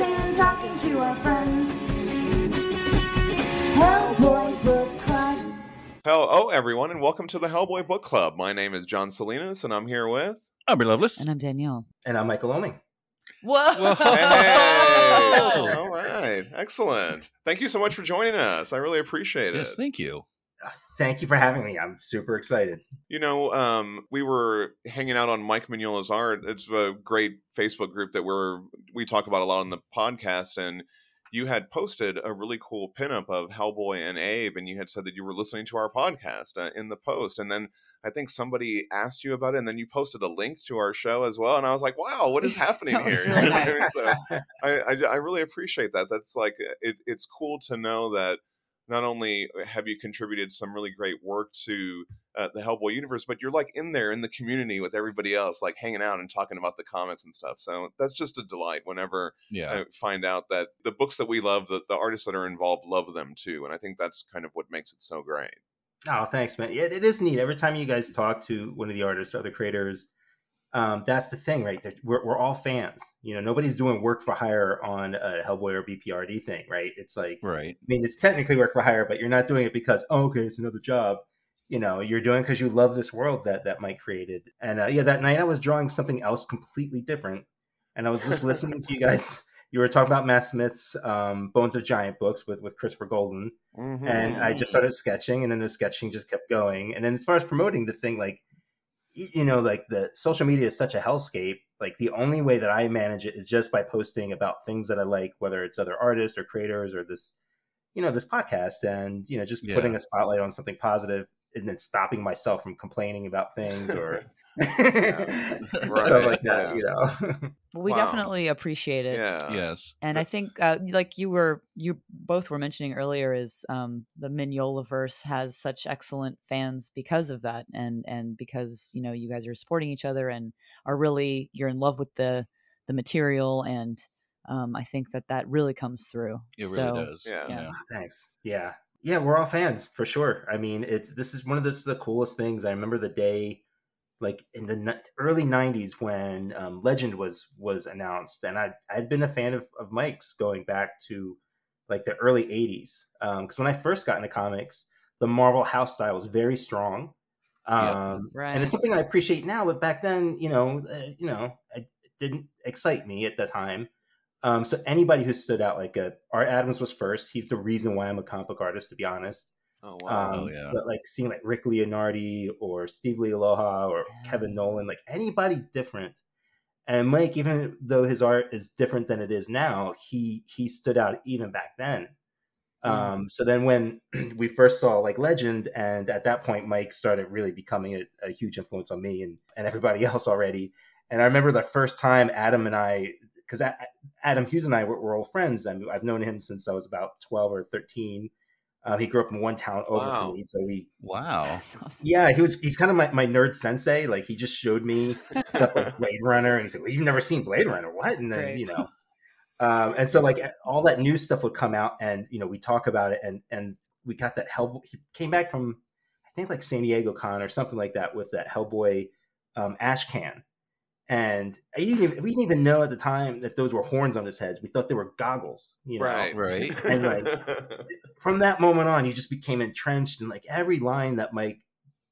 and talking to our friends. Hellboy Book Club. Hello, everyone, and welcome to the Hellboy Book Club. My name is John Salinas, and I'm here with... I'm Mignolaverse. And I'm Danielle. And I'm Michael Oeming. Whoa! Hey. All right. Excellent. Thank you so much for joining us. I really appreciate it. Yes, thank you. Thank you for having me. I'm super excited. You know, we were hanging out on Mike Mignola's Art. It's a great Facebook group that we talk about a lot on the podcast. And you had posted a really cool pinup of Hellboy and Abe. And you had said that you were listening to our podcast in the post. And then I think somebody asked you about it, and then you posted a link to our show as well. And I was like, wow, what is happening here? Really nice. So I really appreciate that. That's like, it's cool to know that not only have you contributed some really great work to the Hellboy universe, but you're like in there in the community with everybody else, like hanging out and talking about the comics and stuff. So that's just a delight whenever I find out that the books that we love, the artists that are involved love them too. And I think that's kind of what makes it so great. Oh, thanks, man. It is neat. Every time you guys talk to one of the artists or other creators, that's the thing, right? We're all fans. You know, nobody's doing work for hire on a Hellboy or B.P.R.D. thing, right? It's like, right. I mean, it's technically work for hire, but you're not doing it because, oh, okay, it's another job. You know, you're doing it because you love this world that Mike created. And that night I was drawing something else completely different. And I was just listening to you guys. You were talking about Matt Smith's Bones of Giant books with Christopher Golden. Mm-hmm. And I just started sketching, and then the sketching just kept going. And then as far as promoting the thing, like, you know, like the social media is such a hellscape. Like the only way that I manage it is just by posting about things that I like, whether it's other artists or creators or this, you know, this podcast, and, you know, just putting a spotlight on something positive and then stopping myself from complaining about things or... stuff like that, you know. We definitely appreciate it. Yeah. Yes. And I think like you both were mentioning earlier is the Mignolaverse has such excellent fans because of that, and because, you know, you guys are supporting each other and are really, you're in love with the material, and I think that really comes through. It really does. Yeah. Thanks. Yeah. Yeah, we're all fans for sure. I mean, this is one of the coolest things. I remember the day, like in the early 90s, when Legend was announced, and I'd been a fan of Mike's going back to like the early 80s, because when I first got into comics, the Marvel house style was very strong, and it's something I appreciate now, but back then, it didn't excite me at the time. So anybody who stood out, like Art Adams was first. He's the reason why I'm a comic book artist, to be honest. Oh wow! But like seeing like Rick Leonardi or Steve Lealoha or Kevin Nolan, like anybody different, and Mike, even though his art is different than it is now, he stood out even back then. So then when we first saw like Legend, and at that point Mike started really becoming a huge influence on me and everybody else already. And I remember the first time Adam and I, because Adam Hughes and I were old friends. I've known him since I was about 12 or 13. He grew up in one town over from me, so we... Wow. Yeah, he's kind of my nerd sensei. Like, he just showed me stuff like Blade Runner, and he's like, well, you've never seen Blade Runner, what? That's and then, great. You know... and so, like, all that new stuff would come out, and, you know, we talk about it, and we got that Hellboy... He came back from, I think, like, San Diego Con or something like that with that Hellboy ash can. And we didn't even know at the time that those were horns on his heads. We thought they were goggles, you know? Right. And like from that moment on, you just became entrenched in like every line that Mike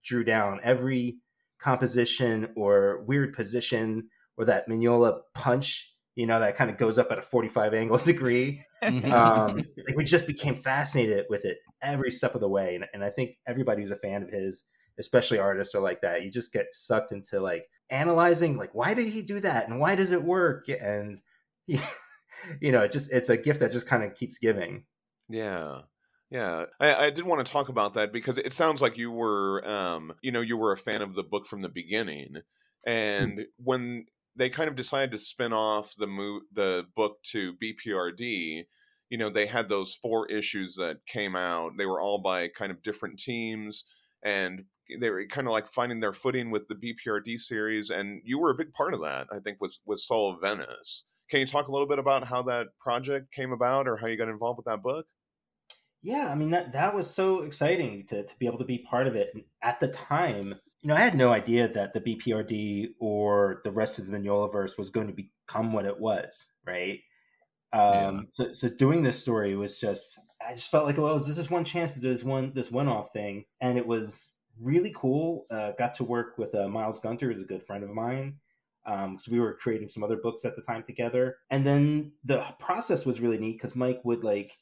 drew down, every composition or weird position or that Mignola punch, you know, that kind of goes up at a 45 angle degree. Like we just became fascinated with it every step of the way. And I think everybody who's a fan of his, especially artists, are like that. You just get sucked into like analyzing, like, why did he do that? And why does it work? And, you know, it's a gift that just kind of keeps giving. Yeah. Yeah. I did want to talk about that because it sounds like you were, you were a fan of the book from the beginning. And when they kind of decided to spin off the book to B.P.R.D., you know, they had those 4 issues that came out. They were all by kind of different teams, and they were kind of like finding their footing with the B.P.R.D. series, and you were a big part of that, I think, with Soul of Venice. Can you talk a little bit about how that project came about or how you got involved with that book? Yeah, I mean, that was so exciting to be able to be part of it. And at the time, you know, I had no idea that the B.P.R.D. or the rest of the Mignolaverse was going to become what it was, right? So doing this story was just, I just felt like, well, this is one chance to do this one-off thing. And it was really cool. Got to work with Miles Gunter, who's a good friend of mine. So we were creating some other books at the time together. And then the process was really neat because Mike would, like,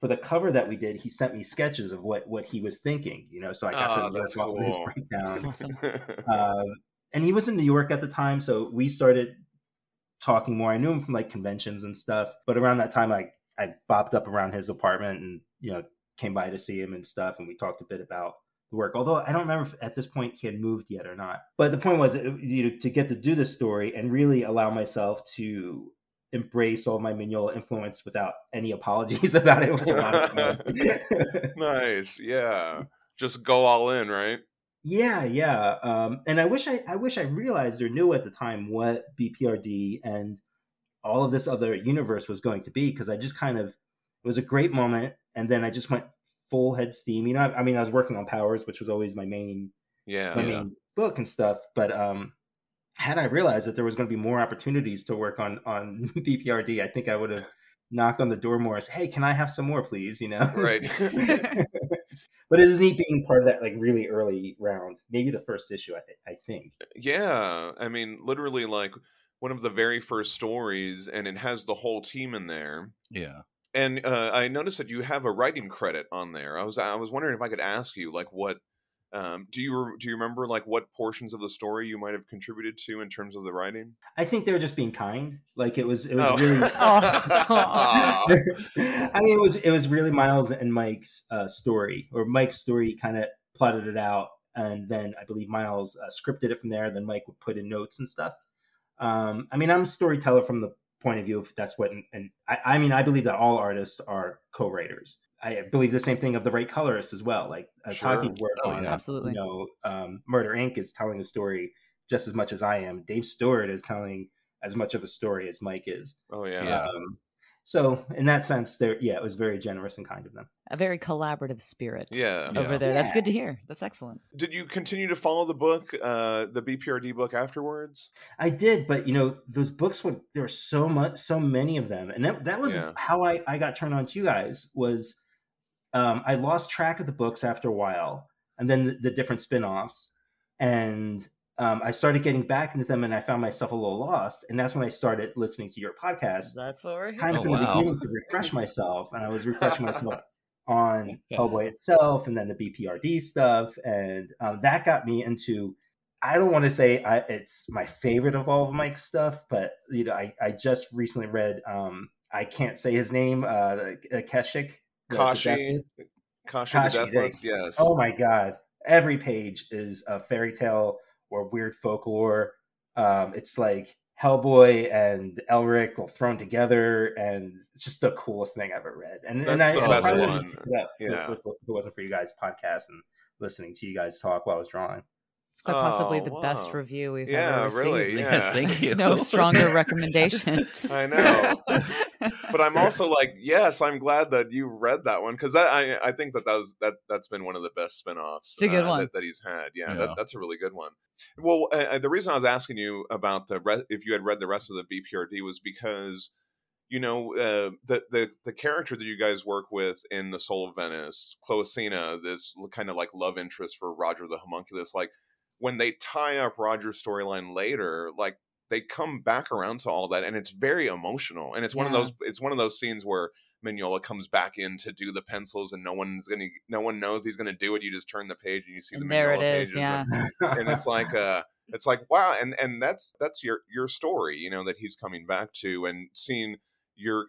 for the cover that we did, he sent me sketches of what he was thinking, you know, so I got to work off his breakdown. Awesome. And he was in New York at the time. So we started talking more. I knew him from like conventions and stuff, but around that time I bopped up around his apartment and, you know, came by to see him and stuff. And we talked a bit about the work, although I don't remember if at this point he had moved yet or not. But the point was, you know, to get to do this story and really allow myself to embrace all my Mignola influence without any apologies about it. Was a lot of fun. Nice. Yeah. Just go all in, right? Yeah. Yeah. And I wish I realized or knew at the time what B.P.R.D. and all of this other universe was going to be. Cause I just kind of, it was a great moment. And then I just went full head steam, you know, I mean, I was working on Powers, which was always my main book and stuff. But, had I realized that there was going to be more opportunities to work on B.P.R.D., I think I would have knocked on the door more and said, hey, can I have some more, please? You know? Right. But it is neat being part of that, like, really early round, maybe the first issue, I think. Yeah. I mean, literally, like, one of the very first stories, and it has the whole team in there. Yeah. And I noticed that you have a writing credit on there. I was wondering if I could ask you, like, what... do you remember, like, what portions of the story you might have contributed to in terms of the writing? I think they were just being kind. Like, it was really. I mean, it was really Miles and Mike's story, or Mike's story kind of plotted it out, and then I believe Miles scripted it from there. Then Mike would put in notes and stuff. I mean, I'm a storyteller from the point of view of that's what, and I believe that all artists are co-writers. I believe the same thing of the right colorist as well. Like Taki's work on absolutely. You know, Murder Inc. is telling a story just as much as I am. Dave Stewart is telling as much of a story as Mike is. Oh yeah. So in that sense, it was very generous and kind of them. A very collaborative spirit. Yeah. Over there. Yeah. That's good to hear. That's excellent. Did you continue to follow the book, the B.P.R.D. book afterwards? I did, but you know, those books there were so many of them. And that was how I got turned on to you guys was I lost track of the books after a while, and then the different spinoffs, and I started getting back into them, and I found myself a little lost, and that's when I started listening to your podcast. That's what we're here. Kind of from the beginning to refresh myself, and I was refreshing myself on Hellboy itself, and then the B.P.R.D. stuff, and that got me into. I don't want to say it's my favorite of all of Mike's stuff, but you know, I just recently read. I can't say his name, Koschei. Koschei the Deathless, yes. Oh my God. Every page is a fairy tale or weird folklore. It's like Hellboy and Elric all thrown together, and it's just the coolest thing I've ever read. And that's the best one. If it wasn't for you guys' podcast and listening to you guys talk while I was drawing. It's quite possibly the best review we've ever really, seen. Yeah, really. Yes, thank you. There's no stronger recommendation. I know. But I'm also like, yes, I'm glad that you read that one, because I think that's been one of the best spinoffs that he's had. Yeah. That's a really good one. Well, the reason I was asking you about if you had read the rest of the B.P.R.D. was because, you know, the character that you guys work with in The Soul of Venice, Cloacina, this kind of like love interest for Roger the Homunculus, like, when they tie up Roger's storyline later, like they come back around to all that, and it's very emotional. And it's one of those scenes where Mignola comes back in to do the pencils, and no one knows he's gonna do it. You just turn the page and you see the Mignola pages. Yeah. And it's like wow, and that's your story, you know, that he's coming back to, and seeing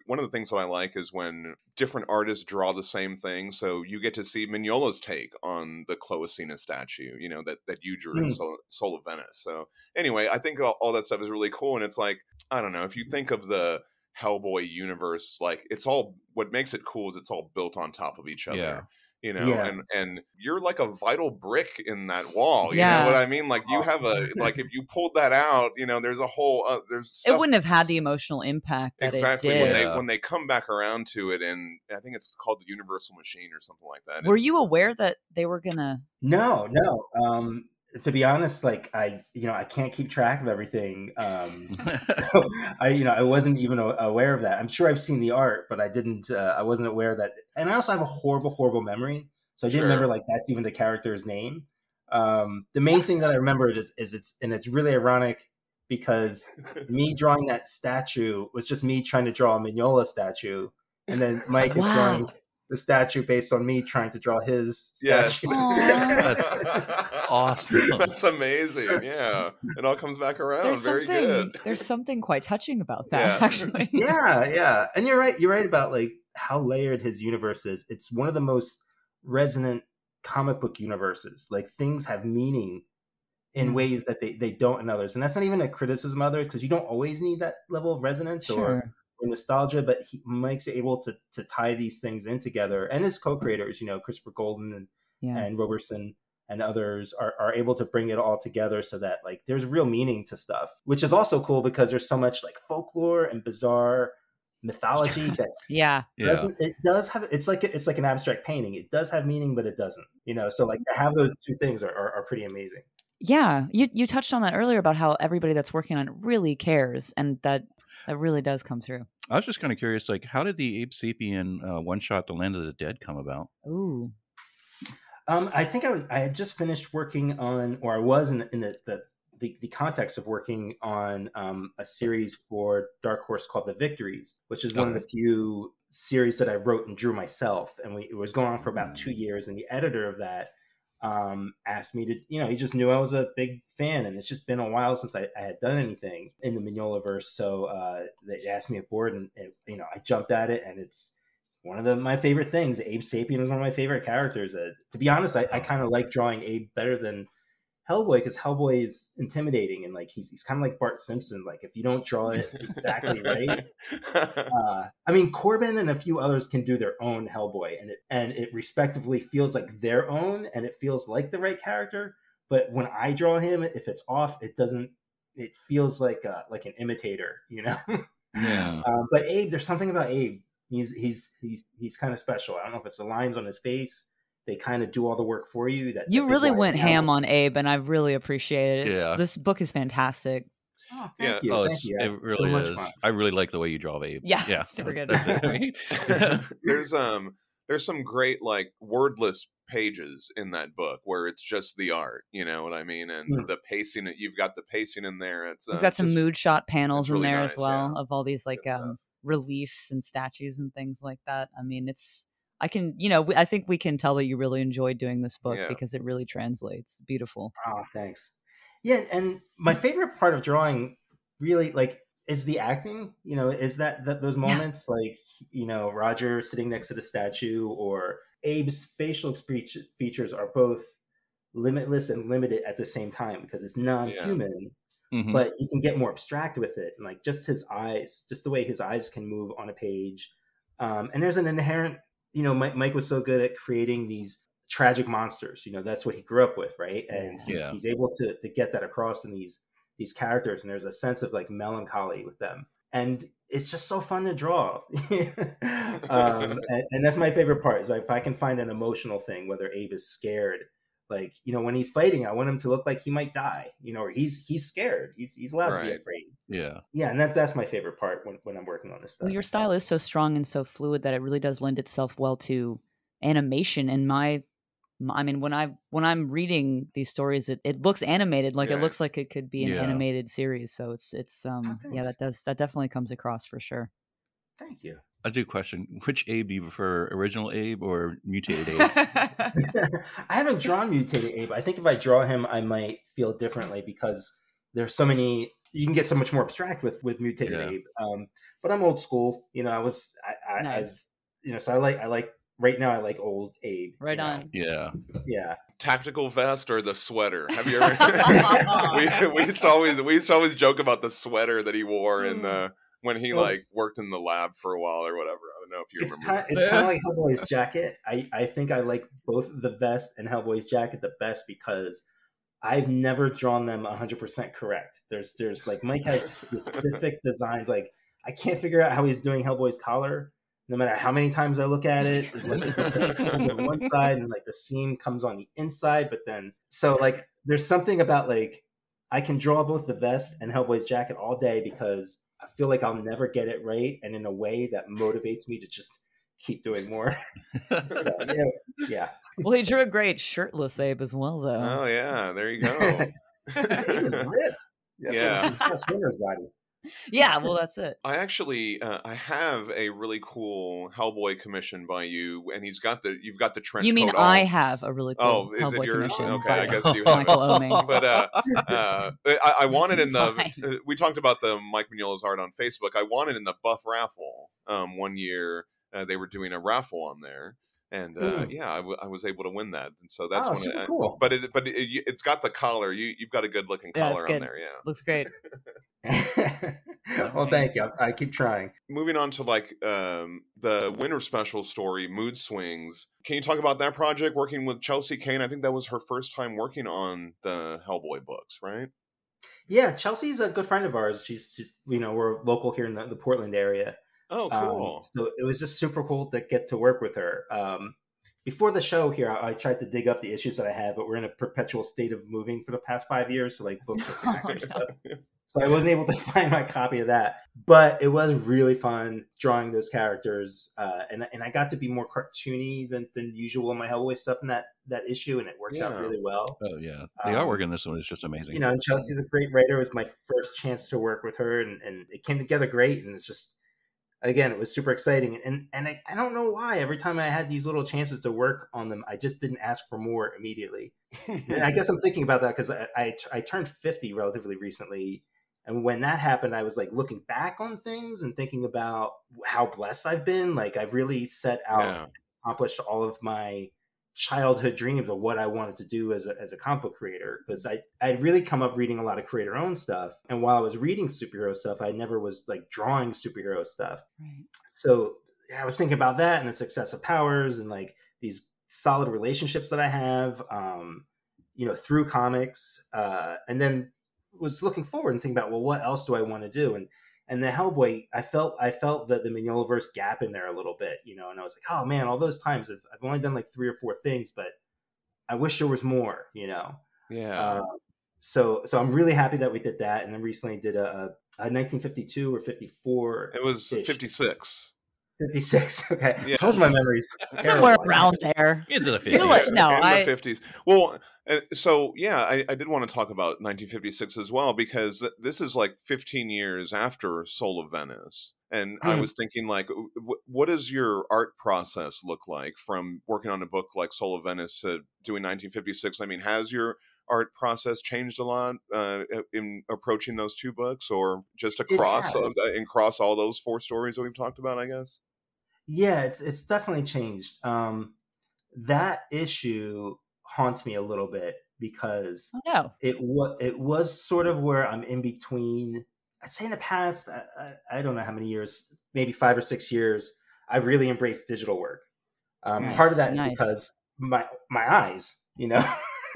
one of the things that I like is when different artists draw the same thing. So you get to see Mignola's take on the Cloacina statue, you know, that you drew in Soul of Venice. So anyway, I think all that stuff is really cool. And it's like, I don't know, if you think of the Hellboy universe, like it's all, what makes it cool is it's all built on top of each other. Yeah. You know, and you're like a vital brick in that wall. You know what I mean? Like you have like if you pulled that out, you know, there's a whole there's stuff. It wouldn't have had the emotional impact that exactly it did. When they come back around to it, and I think it's called the Universal Machine or something like that. Were you aware that they were gonna? No. to be honest, like I can't keep track of everything. So I wasn't even aware of that. I'm sure I've seen the art, but I didn't. I wasn't aware of that. And I also have a horrible memory, so I didn't remember like that's even the character's name. The main thing that I remember is it's really ironic because me drawing that statue was just me trying to draw a Mignola statue, and then Mike is drawing the statue based on me trying to draw his statue. Yes. That's awesome. That's amazing. Yeah. It all comes back around. Very good. There's something quite touching about that, actually. Yeah. And you're right. You're right about like how layered his universe is. It's one of the most resonant comic book universes. Like things have meaning in ways that they don't in others. And that's not even a criticism of others because you don't always need that level of resonance or nostalgia, but Mike's able to tie these things in together, and his co-creators, Christopher Golden and Roberson and others are able to bring it all together so that like there's real meaning to stuff, which is also cool because there's so much like folklore and bizarre mythology that it's like an abstract painting. It does have meaning, but it doesn't, so like to have those two things are pretty amazing. Yeah. You touched on that earlier about how everybody that's working on it really cares, and that really does come through. I was just kind of curious, like, how did the Abe Sapien one-shot The Land of the Dead come about? Ooh. I think I had just finished working on, or I was in the context of working on a series for Dark Horse called The Victories, which is one of the few series that I wrote and drew myself. And it was going on for about 2 years, and the editor of that asked me to, he just knew I was a big fan, and it's just been a while since I had done anything in the Mignolaverse. So they asked me aboard, and I jumped at it, and it's one of my favorite things. Abe Sapien is one of my favorite characters. To be honest, I kind of like drawing Abe better than Hellboy, because Hellboy is intimidating, and like he's kind of like Bart Simpson. Like if you don't draw it exactly right, I mean Corbin and a few others can do their own Hellboy, and it respectively feels like their own, and it feels like the right character. But when I draw him, if it's off, it doesn't. It feels like an imitator, Yeah. But Abe, there's something about Abe. He's kind of special. I don't know if it's the lines on his face. They kind of do all the work for you. You really went ham on Abe, and I really appreciate it. Yeah. This book is fantastic. Oh, thank you. Oh, it really is. I really like the way you draw Abe. Yeah, super good. There's some great like wordless pages in that book where it's just the art. You know what I mean? And the pacing. You've got the pacing in there. It's you've got some mood shot panels really in there as well of all these like reliefs and statues and things like that. I mean, I think we can tell that you really enjoyed doing this book because it really translates. Beautiful. Oh, thanks. Yeah. And my favorite part of drawing really like is the acting, is that those moments like, Roger sitting next to the statue or Abe's facial features are both limitless and limited at the same time because it's non-human, but you can get more abstract with it. And like just his eyes, just the way his eyes can move on a page. And there's an inherent, Mike was so good at creating these tragic monsters. That's what he grew up with, right? And he's able to get that across in these characters. And there's a sense of like melancholy with them, and it's just so fun to draw. and that's my favorite part is if I can find an emotional thing, whether Abe is scared, like when he's fighting, I want him to look like he might die, or he's scared. He's allowed to be afraid. Yeah, and that's my favorite part when I'm working on this stuff. Well, your style is so strong and so fluid that it really does lend itself well to animation. And when I'm reading these stories, it looks animated, like it looks like it could be an animated series. So it's that definitely comes across for sure. Thank you. I do question, which Abe do you prefer, original Abe or mutated Abe? I haven't drawn mutated Abe. I think if I draw him, I might feel differently because there's so many, you can get so much more abstract with mutated Abe. But I'm old school, so I like right now I like old Abe. Right on. Yeah. Tactical vest or the sweater? Have you ever? we used to always joke about the sweater that he wore in the. When he worked in the lab for a while or whatever. I don't know if you remember. It's kind of like Hellboy's jacket. I think I like both the vest and Hellboy's jacket the best because I've never drawn them 100% correct. There's like Mike has specific designs. Like I can't figure out how he's doing Hellboy's collar. No matter how many times I look at it, it's on one side and like the seam comes on the inside, but then so like there's something about like, I can draw both the vest and Hellboy's jacket all day because I feel like I'll never get it right. And in a way that motivates me to just keep doing more. So, yeah. Well, he drew a great shirtless Abe as well, though. Oh, yeah. There you go. It was ripped. Yeah. It's body. Yeah, well, that's it. I actually, I have a really cool Hellboy commission by you, and you've got the trench coat. You mean I have a really cool Hellboy commission? Oh, is it yours? Okay, I guess you have it. But I want it in the, we talked about the Mike Mignola's art on Facebook. I want it in the Buff raffle. 1 year they were doing a raffle on there. And I was able to win that, and so that's when it. Cool. But it's got the collar. You've got a good looking collar on there. Yeah, looks great. Well, thank you. I keep trying. Moving on to the winter special story, Mood Swings. Can you talk about that project? Working with Chelsea Kane, I think that was her first time working on the Hellboy books, right? Yeah, Chelsea's a good friend of ours. She's just, we're local here in the Portland area. Oh, cool. So it was just super cool to get to work with her. Before the show here, I tried to dig up the issues that I had, but we're in a perpetual state of moving for the past 5 years. So books are So I wasn't able to find my copy of that, but it was really fun drawing those characters. And I got to be more cartoony than usual in my Hellboy stuff in that issue. And it worked out really well. Oh yeah. The artwork in this one is just amazing. And Chelsea's a great writer. It was my first chance to work with her and it came together great. And it's just, again, it was super exciting. And I don't know why every time I had these little chances to work on them, I just didn't ask for more immediately. And I guess I'm thinking about that because I turned 50 relatively recently. And when that happened, I was looking back on things and thinking about how blessed I've been. I've really set out and accomplished all of my childhood dreams of what I wanted to do as a comic book creator. Because I'd really come up reading a lot of creator owned stuff. And while I was reading superhero stuff, I never was drawing superhero stuff. Right. So I was thinking about that and the success of Powers and these solid relationships that I have, through comics. And then was looking forward and thinking about, well, what else do I want to do? And the Hellboy, I felt that the Mignolaverse gap in there a little bit, and I was like, oh man, all those times I've only done 3 or 4 things, but I wish there was more, Yeah. So I'm really happy that we did that. And then recently did a 1952 or 54. It was 56. 56. Okay. Yeah. Told my memories. Somewhere around there. Into the 50s. The 50s. Well, so yeah, I did want to talk about 1956 as well, because this is 15 years after Soul of Venice. And I was thinking what does your art process look like from working on a book like Soul of Venice to doing 1956? I mean, has your art process changed a lot in approaching those two books, or just across all those 4 stories that we've talked about, I guess? Yeah, it's definitely changed. That issue haunts me a little bit because it was sort of where I'm in between. I'd say in the past, I don't know how many years, maybe 5 or 6 years, I've really embraced digital work. Part of that is because my eyes,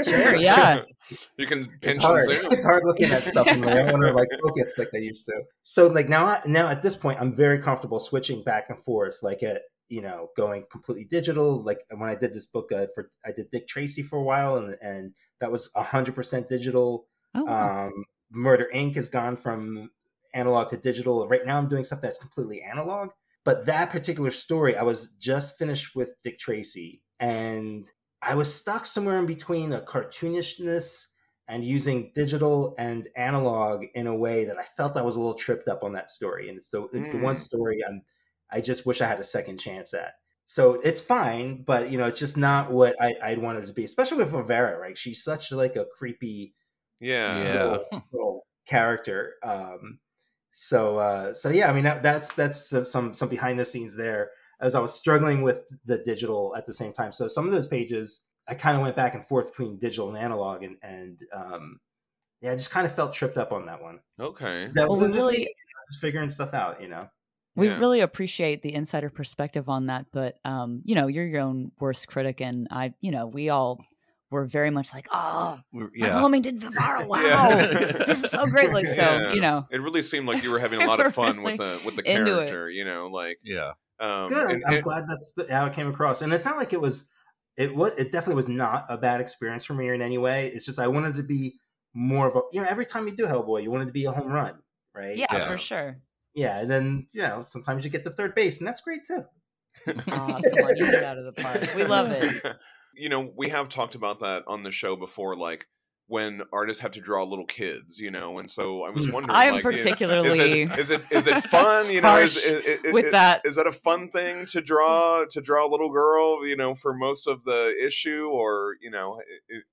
Sure, yeah. You can pinch and zoom. It's hard looking at stuff and I want to focus like they used to. So now at this point I'm very comfortable switching back and forth going completely digital. When I did this book I did Dick Tracy for a while and that was 100% digital. Oh, wow. Murder Inc. has gone from analog to digital. Right now I'm doing stuff that's completely analog, but that particular story I was just finished with Dick Tracy and I was stuck somewhere in between a cartoonishness and using digital and analog in a way that I felt I was a little tripped up on that story. And it's the one story I just wish I had a second chance at. So it's fine, but it's just not what I'd wanted to be, especially with Rivera, right? She's such a creepy little character. I mean, that's some behind the scenes there. As I was struggling with the digital at the same time. So some of those pages, I kind of went back and forth between digital and analog and I just kind of felt tripped up on that one. Okay. Just figuring stuff out, We really appreciate the insider perspective on that, but you're your own worst critic and we all were very much Oeming did Vivara. Wow. This is so great. It really seemed like you were having a lot of fun really with the character, Good. I'm glad that's how it came across. And it's not like it was it definitely was not a bad experience for me in any way. It's just I wanted to be more of a, you know, every time you do Hellboy, you want it to be a home run, right? Yeah, for sure. Yeah, and then, you know, sometimes you get to third base, and that's great, too. Oh, come on, you get out of the park. We love it. You know, we have talked about that on the show before, like, when artists have to draw little kids, you know, and so I was wondering, I'm like, particularly, you know, is it fun, you know, is that a fun thing to draw a little girl, you know, for most of the issue, or, you know,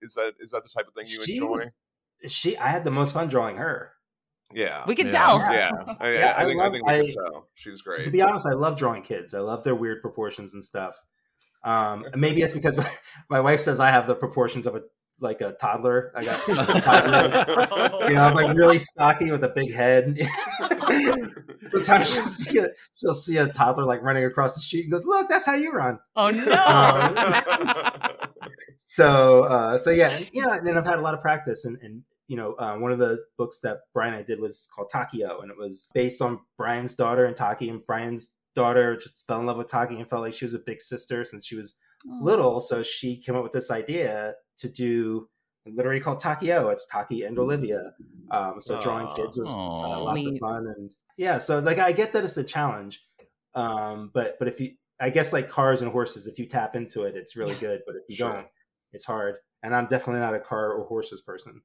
is that the type of thing you enjoy? I had the most fun drawing her. Yeah, we can tell. Yeah, I think we can tell. She's great. To be honest, I love drawing kids. I love their weird proportions and stuff. Maybe it's because my wife says I have the proportions of a toddler. I got toddler. You know, I'm like really stocky with a big head. Sometimes she'll see a toddler like running across the street and goes, "Look, that's how you run." Oh no. So yeah, and then I've had a lot of practice, and you know, one of the books that Brian and I did was called Takio, and it was based on Brian's daughter and Taki, and Brian's daughter just fell in love with Taki and felt like she was a big sister since she was little, so she came up with this idea to do literally called Takio. It's Taki and Olivia. Drawing kids was lots of fun, and yeah. So like I get that it's a challenge, but if you, I guess like cars and horses, if you tap into it, it's really good. But if you don't, it's hard. And I'm definitely not a car or horses person.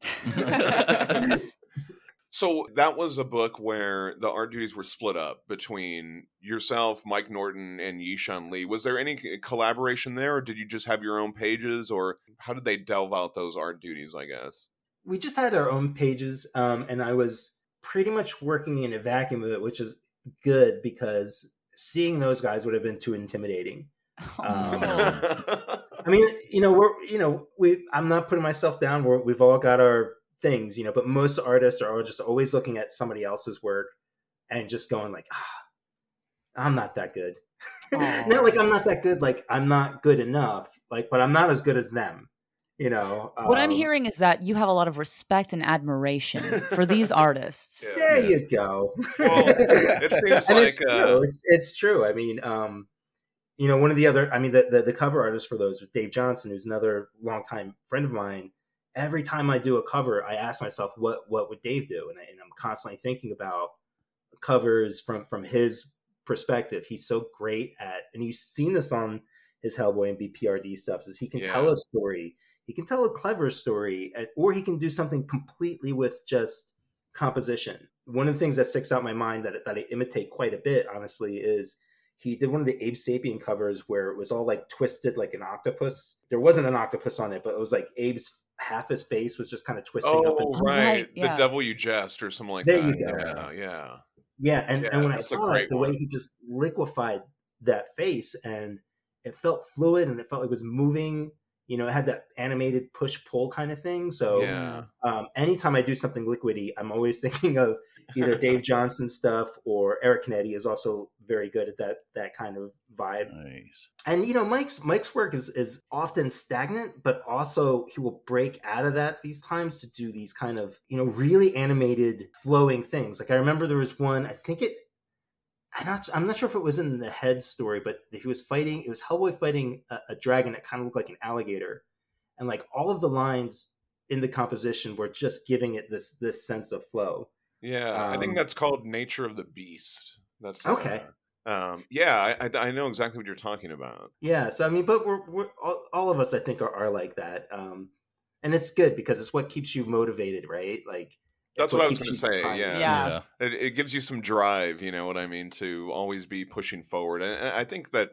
So that was a book where the art duties were split up between yourself, Mike Norton, and Yishan Lee. Was there any collaboration there, or did you just have your own pages, or how did they delve out those art duties, I guess? We just had our own pages, and I was pretty much working in a vacuum of it, which is good because seeing those guys would have been too intimidating. I mean, you know, I'm not putting myself down. We've all got our things, you know, but most artists are just always looking at somebody else's work and just going like, I'm not that good. Not like I'm not that good, like I'm not good enough, like, but I'm not as good as them, you know. What I'm hearing is that you have a lot of respect and admiration for these artists. Yeah. There you go. Well, it seems like it's true. I mean, you know, one of the other, I mean, the cover artist for those was Dave Johnson, who's another longtime friend of mine. Every time I do a cover, I ask myself, what would Dave do? And I'm constantly thinking about covers from his perspective. He's so great at, and you've seen this on his Hellboy and B.P.R.D. stuff, is he can tell a story. He can tell a clever story, or he can do something completely with just composition. One of the things that sticks out in my mind that I imitate quite a bit, honestly, is he did one of the Abe Sapien covers where it was all like twisted like an octopus. There wasn't an octopus on it, but it was like Abe's half his face was just kind of twisting up. Oh, right. The devil you jest or something like that. There you go. Yeah. And when I saw it, the way he just liquefied that face, and it felt fluid and it felt like it was moving, you know, it had that animated push-pull kind of thing. So anytime I do something liquidy, I'm always thinking of either Dave Johnson stuff, or Eric Canetti is also very good at that kind of vibe. Nice. And, you know, Mike's work is often stagnant, but also he will break out of that these times to do these kind of, you know, really animated flowing things. Like I remember there was one, I think I'm not sure if it was in the head story, but it was Hellboy fighting a dragon that kind of looked like an alligator. And like all of the lines in the composition were just giving it this sense of flow. Yeah, I think that's called Nature of the Beast. That's okay. Yeah, I know exactly what you're talking about. Yeah, so I mean, but we're all of us, I think, are like that, and it's good because it's what keeps you motivated, right? Like that's what I was going to say. Yeah. It gives you some drive. You know what I mean? To always be pushing forward, and I think that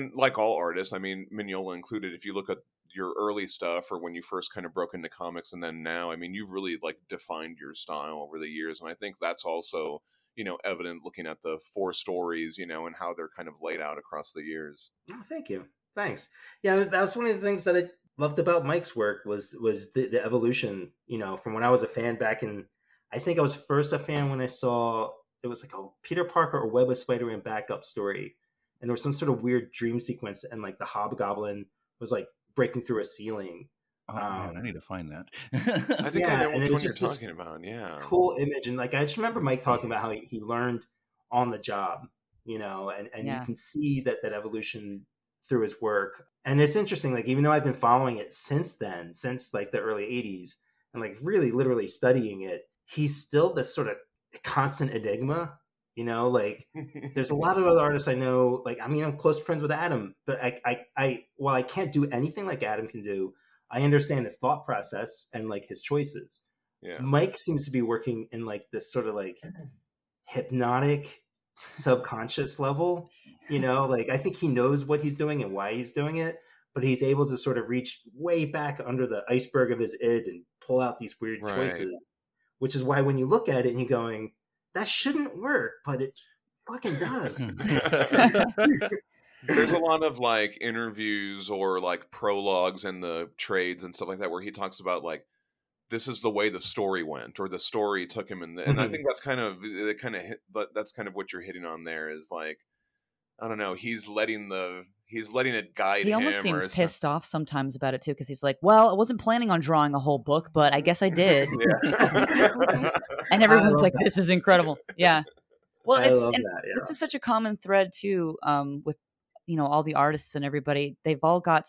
and like all artists, I mean, Mignola included. If you look at your early stuff, or when you first kind of broke into comics, and then now, I mean, you've really like defined your style over the years, and I think that's also, you know, evident looking at the four stories, you know, and how they're kind of laid out across the years. Oh, thank you. Thanks. Yeah, that's one of the things that I loved about Mike's work was the evolution, you know, from when I was a fan back in, I think I was first a fan when I saw, it was like a Peter Parker or Web of Spider-Man backup story, and there was some sort of weird dream sequence, and like the Hobgoblin was like breaking through a ceiling. Oh, man, I need to find that. I think I know which one you're talking about. Yeah, cool image. And like I just remember Mike talking about how he learned on the job, you know, and you can see that evolution through his work. And it's interesting, like, even though I've been following it since then, since like the early 80s, and like really literally studying it, he's still this sort of constant enigma, you know, like there's a lot of other artists I know, like, I mean, I'm close friends with Adam, but I while I can't do anything like Adam can do, I understand his thought process and like his choices. Yeah. Mike seems to be working in like this sort of like hypnotic subconscious level, you know, like I think he knows what he's doing and why he's doing it, but he's able to sort of reach way back under the iceberg of his id and pull out these weird choices, which is why when you look at it and you're going, that shouldn't work, but it fucking does. There's a lot of like interviews or like prologues in the trades and stuff like that where he talks about like, this is the way the story went, or the story took him in. And I think that's kind of what you're hitting on there is like, I don't know. He's letting it guide him. He almost seems pissed off sometimes about it too. Cause he's like, well, I wasn't planning on drawing a whole book, but I guess I did. And everyone's like, this is incredible. Yeah. Well, this is such a common thread too. With, you know, all the artists and everybody, they've all got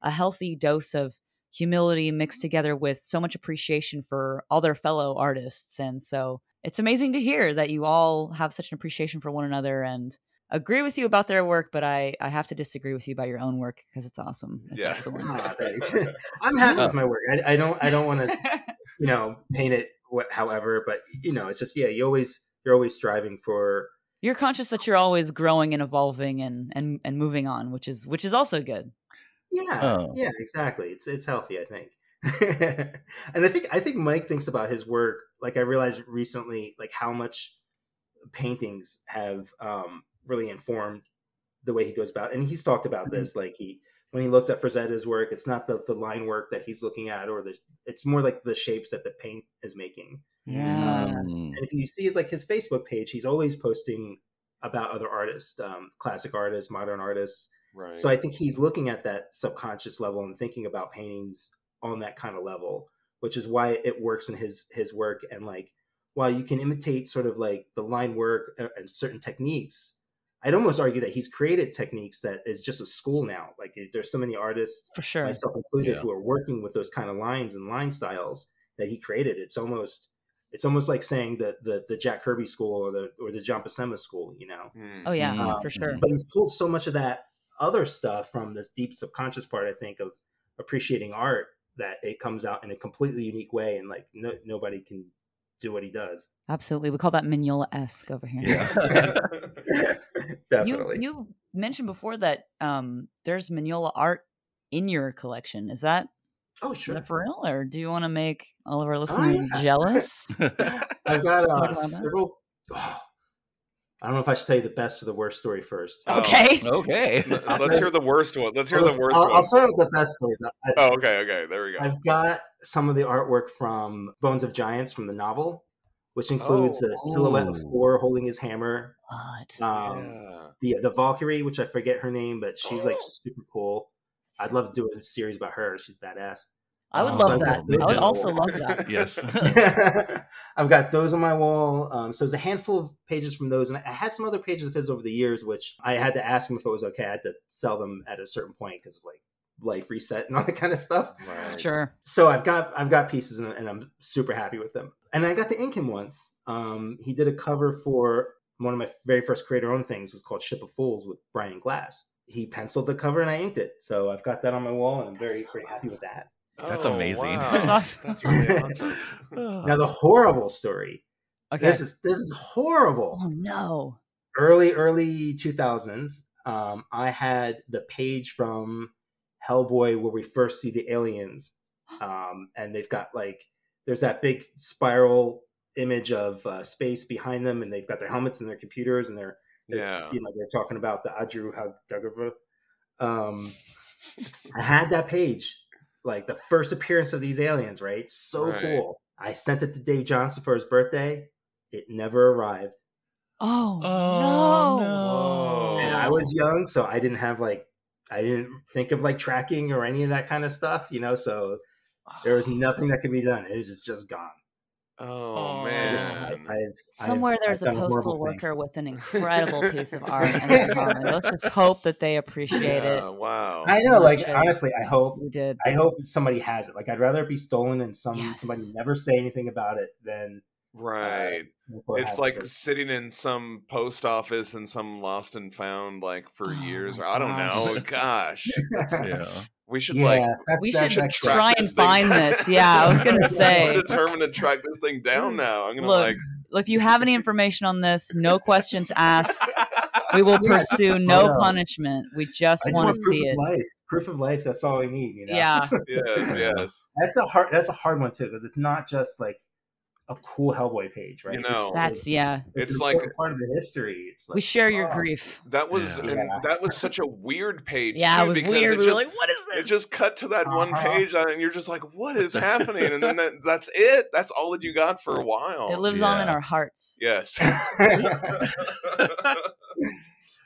a healthy dose of humility mixed together with so much appreciation for all their fellow artists. And so it's amazing to hear that you all have such an appreciation for one another and agree with you about their work, but I have to disagree with you about your own work because it's awesome. It's excellent. Oh, thanks. I'm happy with my work. I don't want to, you know, paint it however, but you know, it's just, you're always striving for, you're conscious that you're always growing and evolving and moving on, which is also good. Yeah, exactly. It's healthy, I think. And I think Mike thinks about his work. Like I realized recently, like how much paintings have really informed the way he goes about it. And he's talked about this. Like when he looks at Frazetta's work, it's not the line work that he's looking at, or it's more like the shapes that the paint is making. Yeah. And if you see his like his Facebook page, he's always posting about other artists, classic artists, modern artists. Right. So I think he's looking at that subconscious level and thinking about paintings on that kind of level, which is why it works in his work. And like, while you can imitate sort of like the line work and certain techniques, I'd almost argue that he's created techniques that is just a school now. Like there's so many artists, for sure, myself included, who are working with those kind of lines and line styles that he created. It's almost like saying that the Jack Kirby school or the John Buscema school, you know? Oh yeah, for sure. But he's pulled so much of that other stuff from this deep subconscious part, I think, of appreciating art, that it comes out in a completely unique way, and like nobody can do what he does. Absolutely. We call that Mignola-esque over here. Yeah. Definitely. You mentioned before that there's Mignola art in your collection. Is that for real, or do you want to make all of our listeners jealous? I've got several... I don't know if I should tell you the best or the worst story first. Okay. Let's hear the worst one. I'll start with the best stories. Okay. There we go. I've got some of the artwork from Bones of Giants, from the novel, which includes a silhouette of Thor holding his hammer. What? The Valkyrie, which I forget her name, but she's like super cool. I'd love to do a series about her. She's badass. I would love that. I would also love that. Yes. I've got those on my wall. So there's a handful of pages from those. And I had some other pages of his over the years, which I had to ask him if it was okay. I had to sell them at a certain point because of like life reset and all that kind of stuff. Right. Sure. So I've got pieces and I'm super happy with them. And I got to ink him once. He did a cover for one of my very first creator-owned things, was called Ship of Fools with Brian Glass. He penciled the cover and I inked it. So I've got that on my wall and I'm very happy with that. That's amazing. Wow. That's really awesome. Now the horrible story. Okay. This is horrible. Oh no. Early 2000s. I had the page from Hellboy where we first see the aliens. And they've got like, there's that big spiral image of space behind them, and they've got their helmets and their computers, and they're talking about the Adru Hadagava. I had that page. Like the first appearance of these aliens, right? Cool. I sent it to Dave Johnson for his birthday. It never arrived. Oh no. And I was young, so I didn't have like, I didn't think of like tracking or any of that kind of stuff, you know? So there was nothing that could be done. It was just gone. Oh, man. There's a postal worker with an incredible piece of art. And let's just hope that they appreciate it. Wow. I know, honestly, I hope you did. I hope somebody has it. Like, I'd rather it be stolen and somebody never say anything about it than... Right. It's like sitting in some post office in some lost and found for years. I don't know. Gosh. We should try and find this. Yeah, I was going to say. I'm determined to track this thing down now. I'm going to if you have any information on this, no questions asked. We will pursue no punishment. We just want to see it. Proof of life. That's all we need. You know? Yeah. Yes. That's a hard one too, because it's not just a cool Hellboy page, right? You know, it's like part of the history. It's we share your grief. That was that was such a weird page. Yeah, it was weird. We were like, "What is this?" It just cut to that one page, and you're just like, "What is happening?" And then that's it. That's all that you got for a while. It lives on in our hearts. Yes.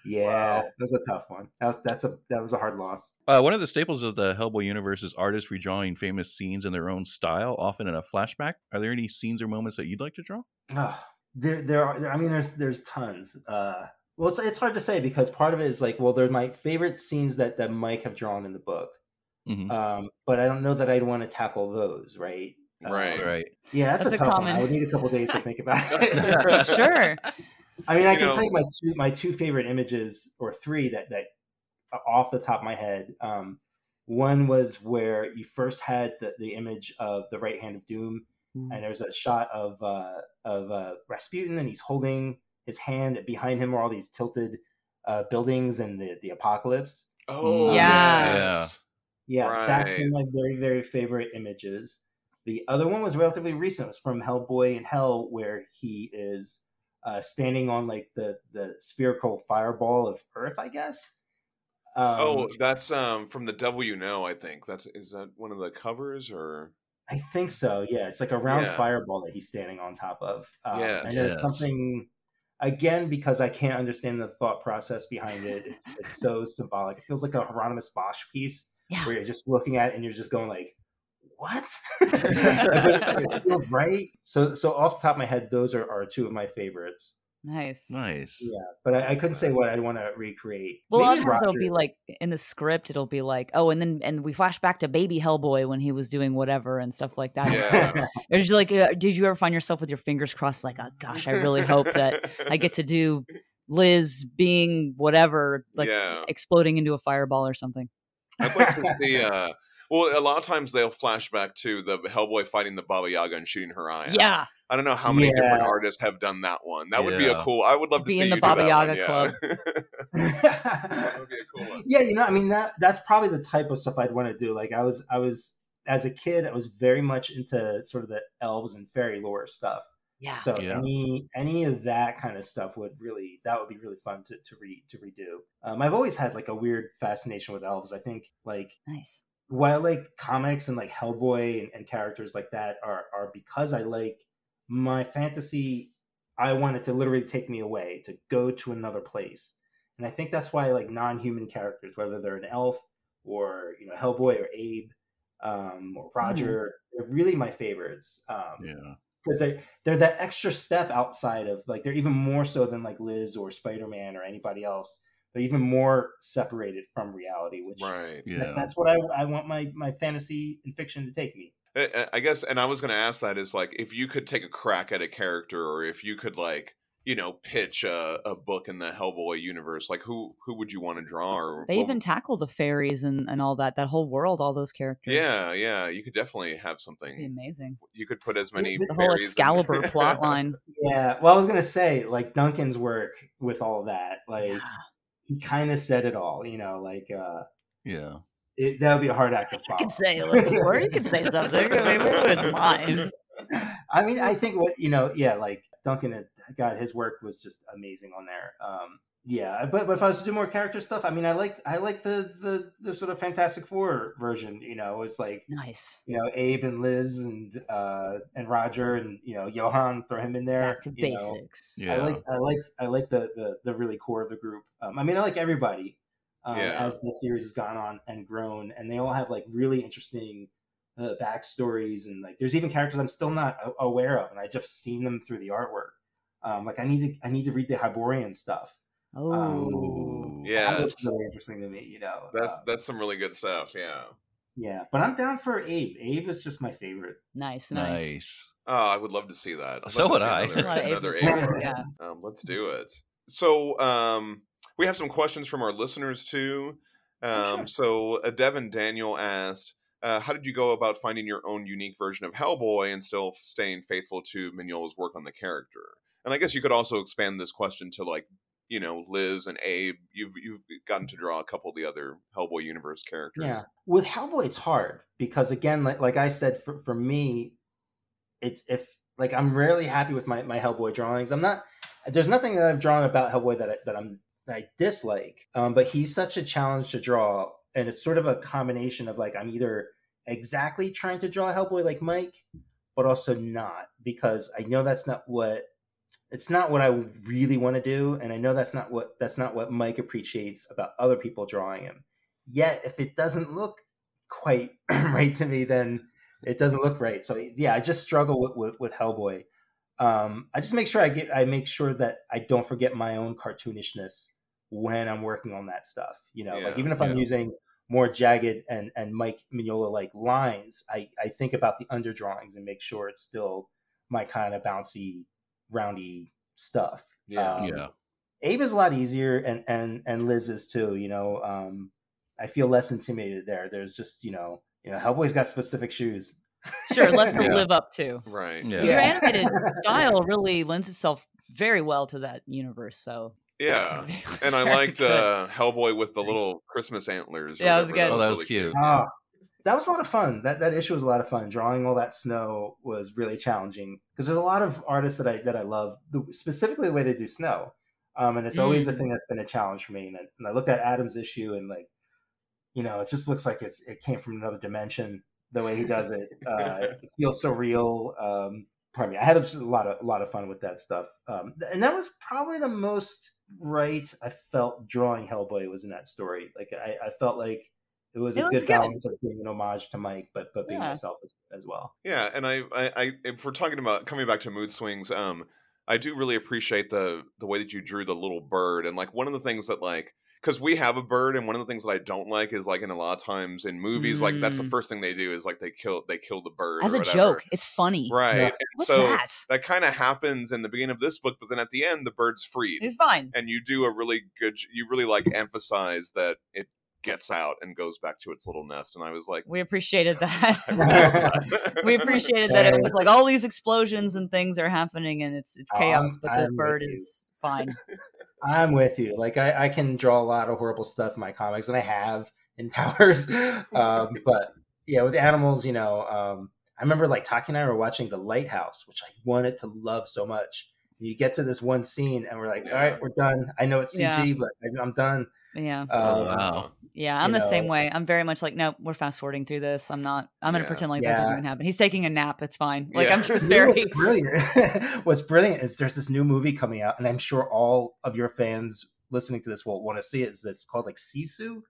Wow. That was a tough one. That was a hard loss. One of the staples of the Hellboy universe is artists redrawing famous scenes in their own style, often in a flashback. Are there any scenes or moments that you'd like to draw? There are. I mean, there's tons. It's hard to say because part of it is they're my favorite scenes that Mike have drawn in the book. Mm-hmm. But I don't know that I'd want to tackle those, right? Right. Yeah, that's a tough one. I would need a couple days to think about it. Sure. I mean, I can tell you my two favorite images, or three that off the top of my head. One was where you first had the image of the right hand of doom, and there's a shot of Rasputin, and he's holding his hand. Behind him are all these tilted buildings and the apocalypse. Oh, yeah. Right. That's one of my very, very favorite images. The other one was relatively recent. It was from Hellboy in Hell, where he is. Standing on the spherical fireball of Earth, I guess. That's from The Devil You Know, I think. Is that one of the covers, or? I think so, yeah. It's a round fireball that he's standing on top of. And there's something, again, because I can't understand the thought process behind it, it's so symbolic. It feels like a Hieronymus Bosch piece, where you're just looking at it and you're just going what? It feels right. So off the top of my head, those are two of my favorites. Nice. Yeah, but I couldn't say what I'd want to recreate. Well, maybe sometimes it'll be in the script, it'll be and we flash back to baby Hellboy when he was doing whatever and stuff like that. Yeah. It's just did you ever find yourself with your fingers crossed? Like, oh gosh, I really hope that I get to do Liz being whatever, exploding into a fireball or something. I'd like to see. Well, a lot of times they'll flash back to the Hellboy fighting the Baba Yaga and shooting her eye out. Yeah. I don't know how many different artists have done that one. That would be a cool... I would love to see you do that. Be in the Baba Yaga Club. That would be a cool one. Yeah, I mean, that's probably the type of stuff I'd want to do. I was as a kid, I was very much into sort of the elves and fairy lore stuff. Yeah. So any of that kind of stuff would be really fun to redo. I've always had a weird fascination with elves. I think nice. While comics and Hellboy and characters like that are because I my fantasy, I want it to literally take me away, to go to another place. And I think that's why non-human characters, whether they're an elf or Hellboy or Abe or Roger, they're really my favorites. Because they're that extra step outside of they're even more so than Liz or Spider-Man or anybody else. They're even more separated from reality, which that's what I want my fantasy and fiction to take me. I guess, and I was going to ask that is if you could take a crack at a character, or if you could pitch a book in the Hellboy universe, who would you want to draw? Or they even tackle the fairies and all that whole world, all those characters. Yeah, you could definitely have something. That'd be amazing. You could put as many the whole Excalibur plotline. Yeah, well, I was going to say Duncan's work with all that, He kind of said it all, that would be a hard act to follow. You could say, or you could say something. I mean, we wouldn't mind. I mean, I think Duncan, God, his work was just amazing on there. But if I was to do more character stuff, I mean, I like the sort of Fantastic Four version. It's nice. Abe and Liz and Roger and Johan, throw him in there. Back to basics. Yeah. I like the really core of the group. I mean, I like everybody as the series has gone on and grown, and they all have really interesting backstories, and like there's even characters I'm still not aware of, and I just seen them through the artwork. Like I need to read the Hyborian stuff. Oh, yeah, that's really interesting to me. You know, that's some really good stuff. Yeah, yeah, but I'm down for Abe. Abe is just my favorite. Nice. Oh, I would love to see that. So would I. Another Abe. Yeah. Let's do it. So we have some questions from our listeners too. Sure. So Devin Daniel asked, how did you go about finding your own unique version of Hellboy and still staying faithful to Mignola's work on the character? And I guess you could also expand this question to, like, you know, Liz and Abe. You've gotten to draw a couple of the other Hellboy universe characters. Yeah. With Hellboy, it's hard because, again, like I said, for me, it's I'm rarely happy with my Hellboy drawings. There's nothing that I've drawn about Hellboy that I dislike. But he's such a challenge to draw, and it's sort of a combination of, like, I'm either exactly trying to draw Hellboy like Mike, but also not, because I know it's not what I really want to do, and I know that's not what Mike appreciates about other people drawing him. Yet, if it doesn't look quite right to me, then it doesn't look right. So yeah, I just struggle with Hellboy. I just make sure I make sure that I don't forget my own cartoonishness when I'm working on that stuff. You know, like even if I'm using more jagged and Mike Mignola like lines, I think about the underdrawings and make sure it's still my kind of bouncy, roundy stuff. Yeah. Abe is a lot easier and Liz is too, you know. I feel less intimidated there. There's just, you know, Hellboy's got specific shoes. Sure, less to live up to. Right. Yeah. Your animated style really lends itself very well to that universe. So yeah, and I liked Hellboy with the little Christmas antlers. Yeah, that was good. Oh, that was really cute. That was a lot of fun. That issue was a lot of fun. Drawing all that snow was really challenging because there's a lot of artists that I love, specifically the way they do snow, and it's always a thing that's been a challenge for me. And I looked at Adam's issue and like, you know, it just looks like it came from another dimension the way he does it. It feels so real. Pardon me. I had a lot of fun with that stuff, and that was probably the most right I felt drawing Hellboy was in that story. Like I felt like it was a good balance of being an homage to Mike, but being myself as well. Yeah, and I if we're talking about coming back to Mood Swings, I do really appreciate the way that you drew the little bird, and like one of the things that like. Because we have a bird, and one of the things that I don't like is, like, in a lot of times in movies, like, that's the first thing they do is, like, they kill the bird. As a joke. It's funny. Right. Yeah. What's so that kind of happens in the beginning of this book, but then at the end, the bird's freed. It's fine. And you do a really good, you really, like, emphasize that it gets out and goes back to its little nest. And I was like... We appreciated that. We appreciated that it was, like, all these explosions and things are happening, and it's chaos, but the bird is fine. I'm with you. Like I can draw a lot of horrible stuff in my comics, and I have in Powers. But yeah, with animals, you know, I remember like Taki and I were watching The Lighthouse, which I wanted to love so much. And you get to this one scene, and we're like, all right, we're done. I know it's CG, but I'm done. Yeah. Wow. Yeah, I'm the same way. I'm very much like, no, we're fast forwarding through this. I'm going to pretend like that didn't even happen. He's taking a nap. It's fine. Like I'm just very brilliant. What's brilliant is there's this new movie coming out, and I'm sure all of your fans listening to this will want to see it. Is this called like Sisu?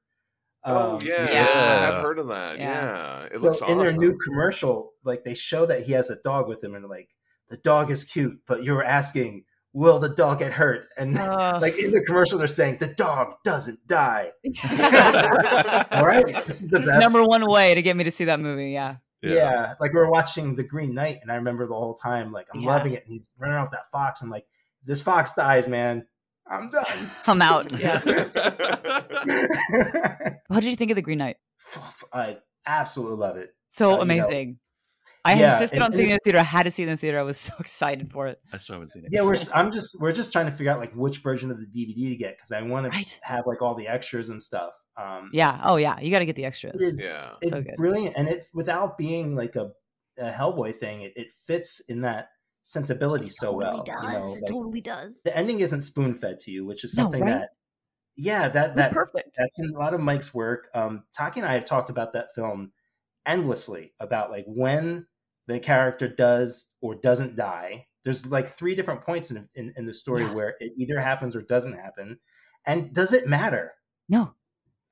I've heard of that. Yeah. It looks awesome. In their new commercial, like they show that he has a dog with him, and like the dog is cute, but you were asking, will the dog get hurt? And like in the commercial, they're saying the dog doesn't die. All right, this is the best. Number one way to get me to see that movie. Yeah. Yeah. Like we're watching The Green Knight, and I remember the whole time, like I'm loving it. And he's running out with that fox. I'm like, this fox dies, man. I'm done. I'm out. Yeah. What did you think of The Green Knight? I absolutely love it. So amazing. You know, I insisted on seeing it in the theater. I had to see it in the theater. I was so excited for it. I still haven't seen it. Yeah, we're just trying to figure out like which version of the DVD to get, because I want to have like all the extras and stuff. Yeah. Oh yeah, you got to get the extras. It's so brilliant, and it without being like a Hellboy thing, it fits in that sensibility so well. Does. You know, like, it totally does. The ending isn't spoon fed to you, which is something that's perfect. That's in a lot of Mike's work. Taki and I have talked about that film endlessly about like when the character does or doesn't die. There's like three different points in the story where it either happens or doesn't happen. And does it matter? No.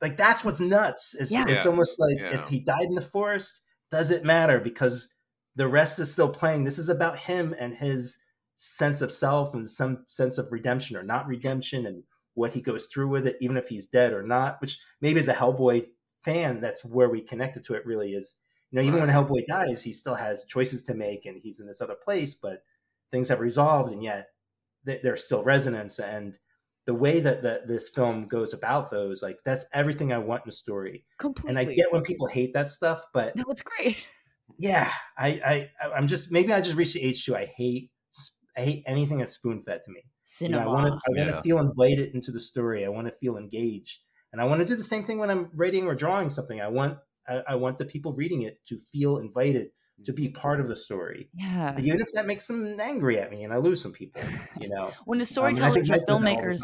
Like that's what's nuts. It's almost like if he died in the forest, doesn't matter because the rest is still playing. This is about him and his sense of self and some sense of redemption or not redemption and what he goes through with it, even if he's dead or not, which maybe as a Hellboy fan, that's where we connected to it really is, you know, even when Hellboy dies, he still has choices to make and he's in this other place, but things have resolved and yet there's still resonance. And the way that this film goes about those, like that's everything I want in a story. Completely. And I get when people hate that stuff, but no, it's great. Yeah. I'm just, maybe I just reached the age too. I hate anything that's spoon fed to me. Cinema. You know, I want to feel invited into the story. I want to feel engaged. And I want to do the same thing when I'm writing or drawing something. I want the people reading it to feel invited to be part of the story. Yeah. Even if that makes them angry at me and I lose some people, you know. When the storytellers and filmmakers,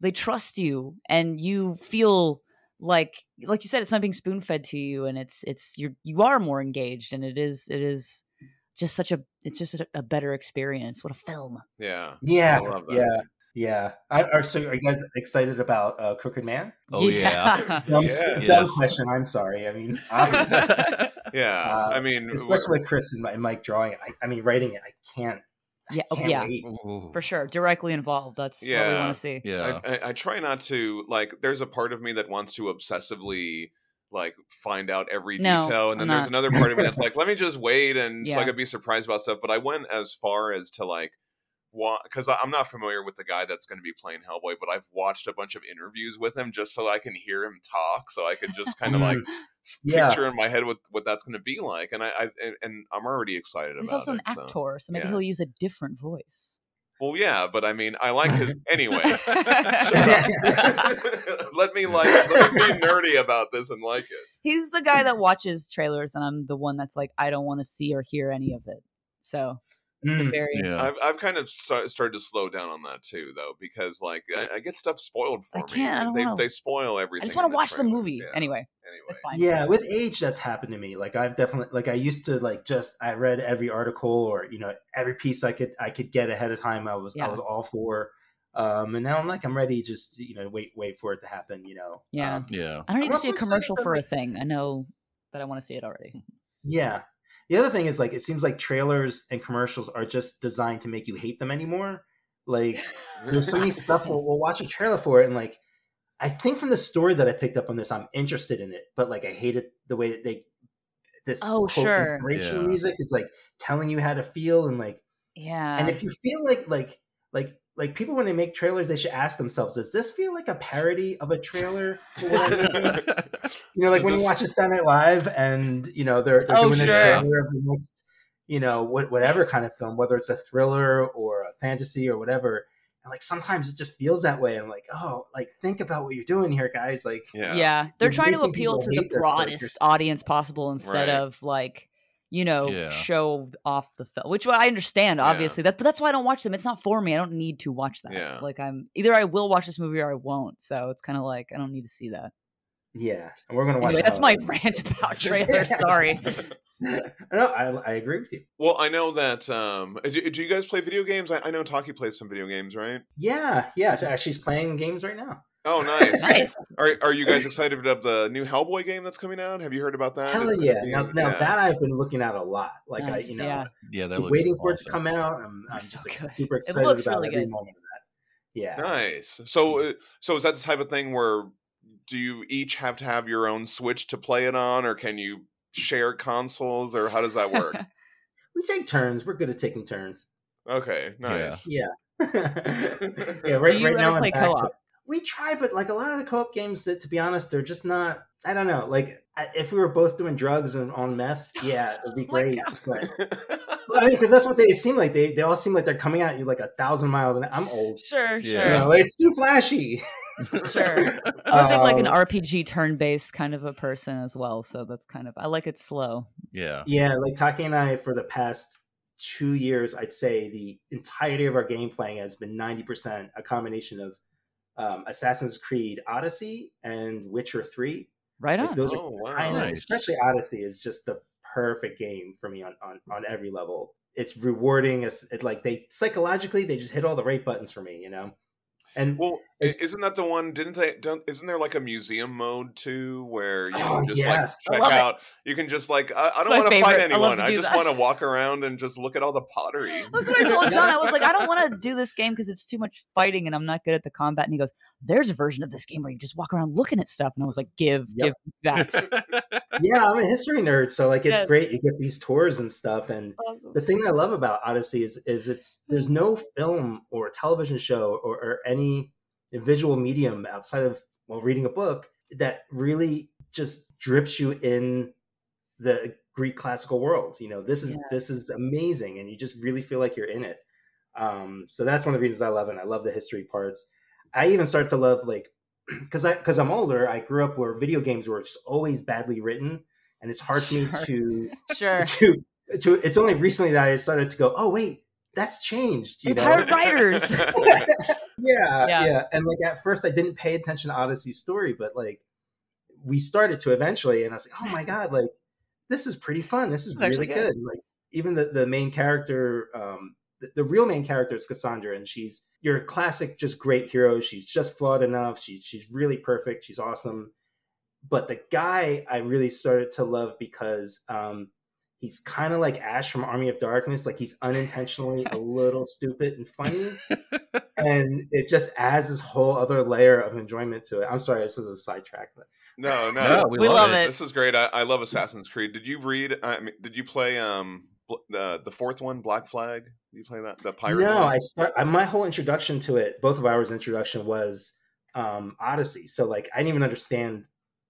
they trust you and you feel like you said, it's not being spoon fed to you and you are more engaged and it is just such a better experience. What a film. Yeah. Yeah. I love that. Yeah. Yeah. So are you guys excited about Crooked Man? Oh, yeah. Dumb question. I'm sorry. I mean, obviously. Yeah. I mean, especially with Chris and Mike drawing it. I mean, writing it, I can't. Yeah. I can't wait. Ooh. For sure. Directly involved. That's what we want to see. Yeah. I try not to, like, there's a part of me that wants to obsessively, like, find out every detail. And then there's another part of me that's like, let me just wait and so I could be surprised about stuff. But I went as far as to, like, because I'm not familiar with the guy that's going to be playing Hellboy, but I've watched a bunch of interviews with him just so I can hear him talk, so I could just kind of like picture in my head what that's going to be like. And I'm already excited about it. He's also an actor, so maybe he'll use a different voice. Well, yeah, but I mean, I like his anyway. Let me be nerdy about this and like it. He's the guy that watches trailers, and I'm the one that's like, I don't want to see or hear any of it. So. I've kind of started to slow down on that too, though, because like I get stuff spoiled for me. They spoil everything. I just want to watch the movie anyway. That's fine. Yeah, with age, that's happened to me. Like I've definitely, like I used to like just I read every article or you know every piece I could get ahead of time. I was all for, and now I'm like I'm ready. Just you know wait for it to happen. You know. Yeah. Yeah. I don't need to see a commercial for a thing. I know that I want to see it already. Yeah. The other thing is like, it seems like trailers and commercials are just designed to make you hate them anymore. Like there's so many stuff we'll watch a trailer for it. And like, I think from the story that I picked up on this, I'm interested in it, but like, I hate it the way that inspirational music is like telling you how to feel. And like, yeah. And if you feel like people, when they make trailers, they should ask themselves, does this feel like a parody of a trailer? You know, like when you watch a Saturday Night Live and, you know, they're doing a trailer of the next, you know, whatever kind of film, whether it's a thriller or a fantasy or whatever. And like, sometimes it just feels that way. I'm like, oh, like think about what you're doing here, guys. Like, yeah. They're trying to appeal to the broadest audience possible instead of like, you know, show off the film, which I understand, obviously. But that's why I don't watch them. It's not for me. I don't need to watch that. Yeah. Like I'm either I will watch this movie or I won't. So it's kind of like I don't need to see that. Yeah, and we're gonna watch. Anyway, that's my rant about trailers. Sorry. No, I agree with you. Well, I know that. Do you guys play video games? I know Taki plays some video games, right? Yeah. So she's playing games right now. Oh, nice! Nice. Are you guys excited about the new Hellboy game that's coming out? Have you heard about that? Hell yeah! Now that I've been looking at a lot, like nice, I, you know, that looks waiting for it to come out. I'm just so like, super excited about really every moment of that. Yeah, nice. So is that the type of thing where do you each have to have your own Switch to play it on, or can you share consoles, or how does that work? We take turns. We're good at taking turns. Okay, nice. Yeah. Right. Do you ever play co-op? We try, but like a lot of the co-op games that, to be honest, they're just not, I don't know, like if we were both doing drugs and on meth, it'd be great. But I mean, because that's what they seem like. They all seem like they're coming at you like 1,000 miles an hour. I'm old. Sure. You know, like, it's too flashy. Sure. I think like an RPG turn-based kind of a person as well. So that's kind of, I like it slow. Yeah. Yeah. Like Taki and I, for the past 2 years, I'd say the entirety of our game playing has been 90% a combination of Assassin's Creed Odyssey and Witcher 3. Right on. Like those are kind of, especially Odyssey is just the perfect game for me on every level. It's rewarding. It's like they psychologically, they just hit all the right buttons for me, you know? And well, isn't that the one? Isn't there like a museum mode too, where you can just like check out? You can just like I don't want to fight anyone. I just want to walk around and just look at all the pottery. That's what I told John. I was like, I don't want to do this game because it's too much fighting and I'm not good at the combat. And he goes, "There's a version of this game where you just walk around looking at stuff." And I was like, "Give that." Yeah, I'm a history nerd, so like it's great. You get these tours and stuff. And awesome. The thing I love about Odyssey is it's there's no film or television show or any visual medium outside of reading a book that really just drips you in the Greek classical world. You know, this is amazing, and you just really feel like you're in it. So that's one of the reasons I love it. I love the history parts. I even start to love like because I'm older. I grew up where video games were just always badly written, and it's hard for me to. It's only recently that I started to go, oh wait, that's changed. You know, hired writers. Yeah. And like at first I didn't pay attention to Odyssey's story, but like we started to eventually, and I was like, oh my God, like this is pretty fun. This is really good. Like even the main character, the real main character is Cassandra, and she's your classic, just great hero. She's just flawed enough. She's really perfect. She's awesome. But the guy I really started to love because, he's kind of like Ash from Army of Darkness. Like he's unintentionally a little stupid and funny. And it just adds this whole other layer of enjoyment to it. I'm sorry, this is a sidetrack. But... No, we love it. This is great. I love Assassin's Creed. Did you read, did you play the fourth one, Black Flag? Did you play that? The pirate one? My whole introduction to it, both of ours introduction was Odyssey. So like, I didn't even understand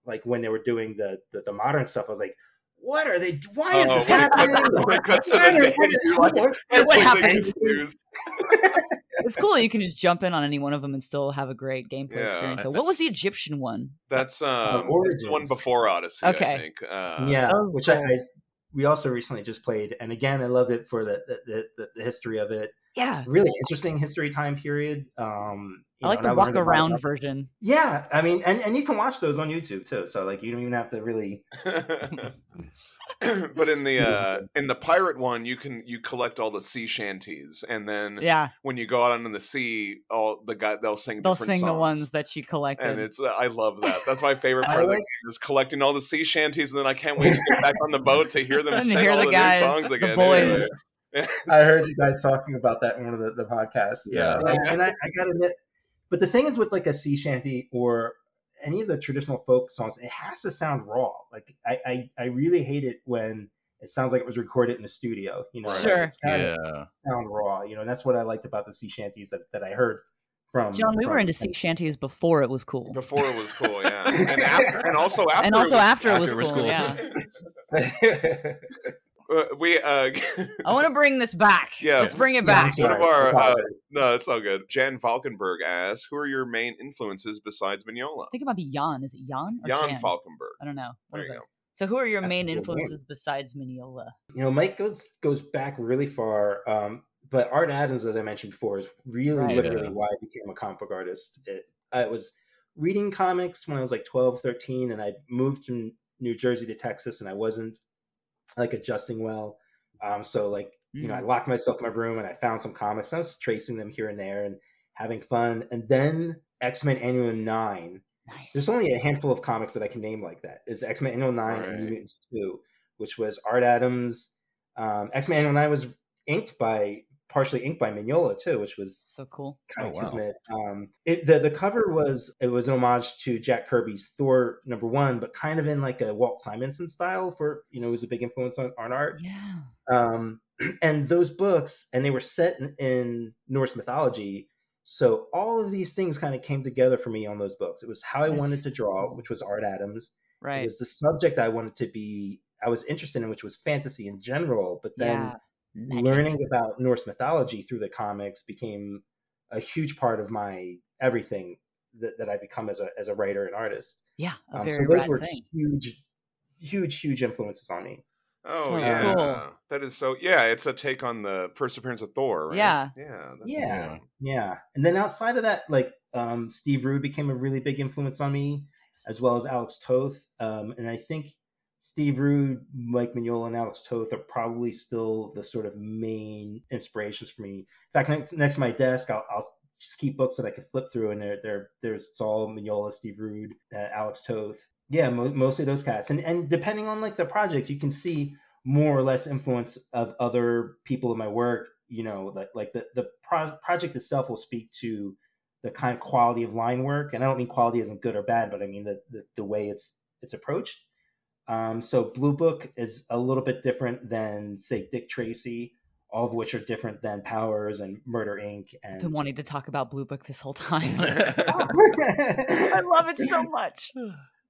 like when they were doing the modern stuff. I was like, what are they? Why is this happening? What happened? It's cool. You can just jump in on any one of them and still have a great gameplay experience. So what was the Egyptian one? That's the one before Odyssey, I think. Which we also recently just played. And again, I loved it for the history of it. Yeah. Really interesting history time period. I like the walk around version. Yeah. I mean, and you can watch those on YouTube too. So like, you don't even have to really. But in the pirate one, you collect all the sea shanties. And then when you go out onto the sea, they'll sing the ones that you collected. And it's, I love that. That's my favorite part of the game is collecting all the sea shanties. And then I can't wait to get back on the boat to hear them sing all the new songs again. The boys. Anyway. I heard you guys talking about that in one of the podcasts. Yeah. And I got to admit, but the thing is with like a sea shanty or any of the traditional folk songs, it has to sound raw. Like I really hate it when it sounds like it was recorded in a studio, you know, it's kind of sound raw, you know, and that's what I liked about the sea shanties that I heard. John, we were into sea shanties before it was cool. Yeah. And also after it was cool. Yeah. I want to bring this back. Yeah, let's bring it back. No, it's all good. Jan Falkenberg asks, "Who are your main influences besides Mignola?" I think it might be Jan. Is it Jan or Jan Falkenberg? I don't know. So, who are your main influences besides Mignola? You know, Mike goes back really far, but Art Adams, as I mentioned before, is literally why I became a comic book artist. I was reading comics when I was like 12, 13, and I moved from New Jersey to Texas, and I wasn't like adjusting well. So like, you know, I locked myself in my room and I found some comics. I was tracing them here and there and having fun. And then X-Men Annual 9. Nice. There's only a handful of comics that I can name like that. It's X-Men Annual 9 and New Mutants 2, which was Art Adams. X-Men Annual 9 was partially inked by Mignola too, which was so cool. Kismet. The cover was an homage to Jack Kirby's Thor #1, but kind of in like a Walt Simonson style for, you know, it was a big influence on art. Yeah. And those books, and they were set in Norse mythology. So all of these things kind of came together for me on those books. It was how I wanted to draw, which was Art Adams. Right. It was the subject I was interested in, which was fantasy in general, but then Magic. Learning about Norse mythology through the comics became a huge part of my everything that I become as a writer and artist. Yeah, so those were huge influences on me. Oh, so cool. That is so. Yeah, it's a take on the first appearance of Thor, right? Yeah. And then outside of that, like Steve Rude became a really big influence on me, as well as Alex Toth, and I think Steve Rude, Mike Mignola, and Alex Toth are probably still the sort of main inspirations for me. In fact, next to my desk, I'll just keep books that I could flip through, and there's Saul, Mignola, Steve Rude, Alex Toth. Yeah, mostly those cats. And depending on like the project, you can see more or less influence of other people in my work. You know, like the project itself will speak to the kind of quality of line work. And I don't mean quality isn't good or bad, but I mean the way it's approached. So Blue Book is a little bit different than, say, Dick Tracy, all of which are different than Powers and Murder Inc. I've been wanting to talk about Blue Book this whole time. I love it so much.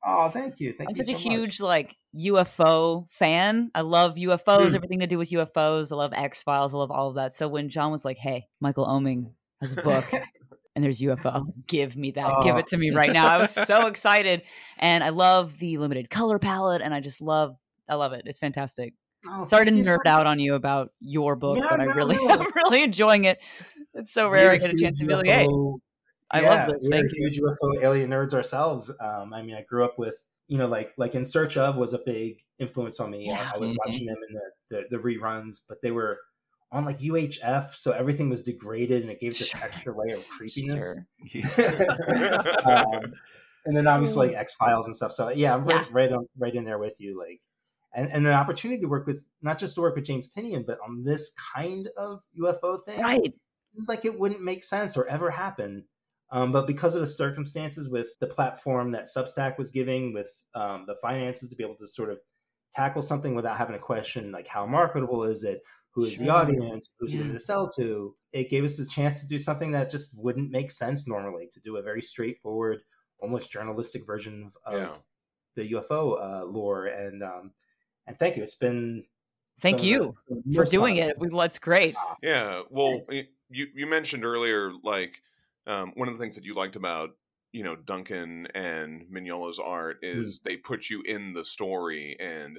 Oh, thank you. Thank I'm you such so a huge much. Like UFO fan. I love UFOs, everything to do with UFOs. I love X-Files. I love all of that. So when John was like, hey, Michael Oeming has a book and there's UFO, give me that. Oh. Give it to me right now. I was so excited. And I love the limited color palette. And I just love it. It's fantastic. Oh, sorry to nerd out on you about your book, but I'm really enjoying it. It's so rare I get a chance to be like, hey. I love this. We're huge UFO alien nerds ourselves. I mean, I grew up with, you know, like In Search Of was a big influence on me. Yeah. I was watching them in the reruns, but they were on like UHF, so everything was degraded and it gave this extra layer of creepiness. And then obviously like X-Files and stuff. So yeah, I'm right in there with you. Like, and an opportunity to work with, not just to work with James Tynion, but on this kind of UFO thing. Right. Seems like it wouldn't make sense or ever happen. But because of the circumstances with the platform that Substack was giving, with the finances to be able to sort of tackle something without having to question, like, how marketable is it? Who is the audience? Who's it going to sell to? It gave us the chance to do something that just wouldn't make sense normally, to do a very straightforward, almost journalistic version of the UFO lore. And thank you. It's been... Thank you for doing it. That's great. Yeah. Well, you mentioned earlier, like... one of the things that you liked about, you know, Duncan and Mignola's art is they put you in the story, and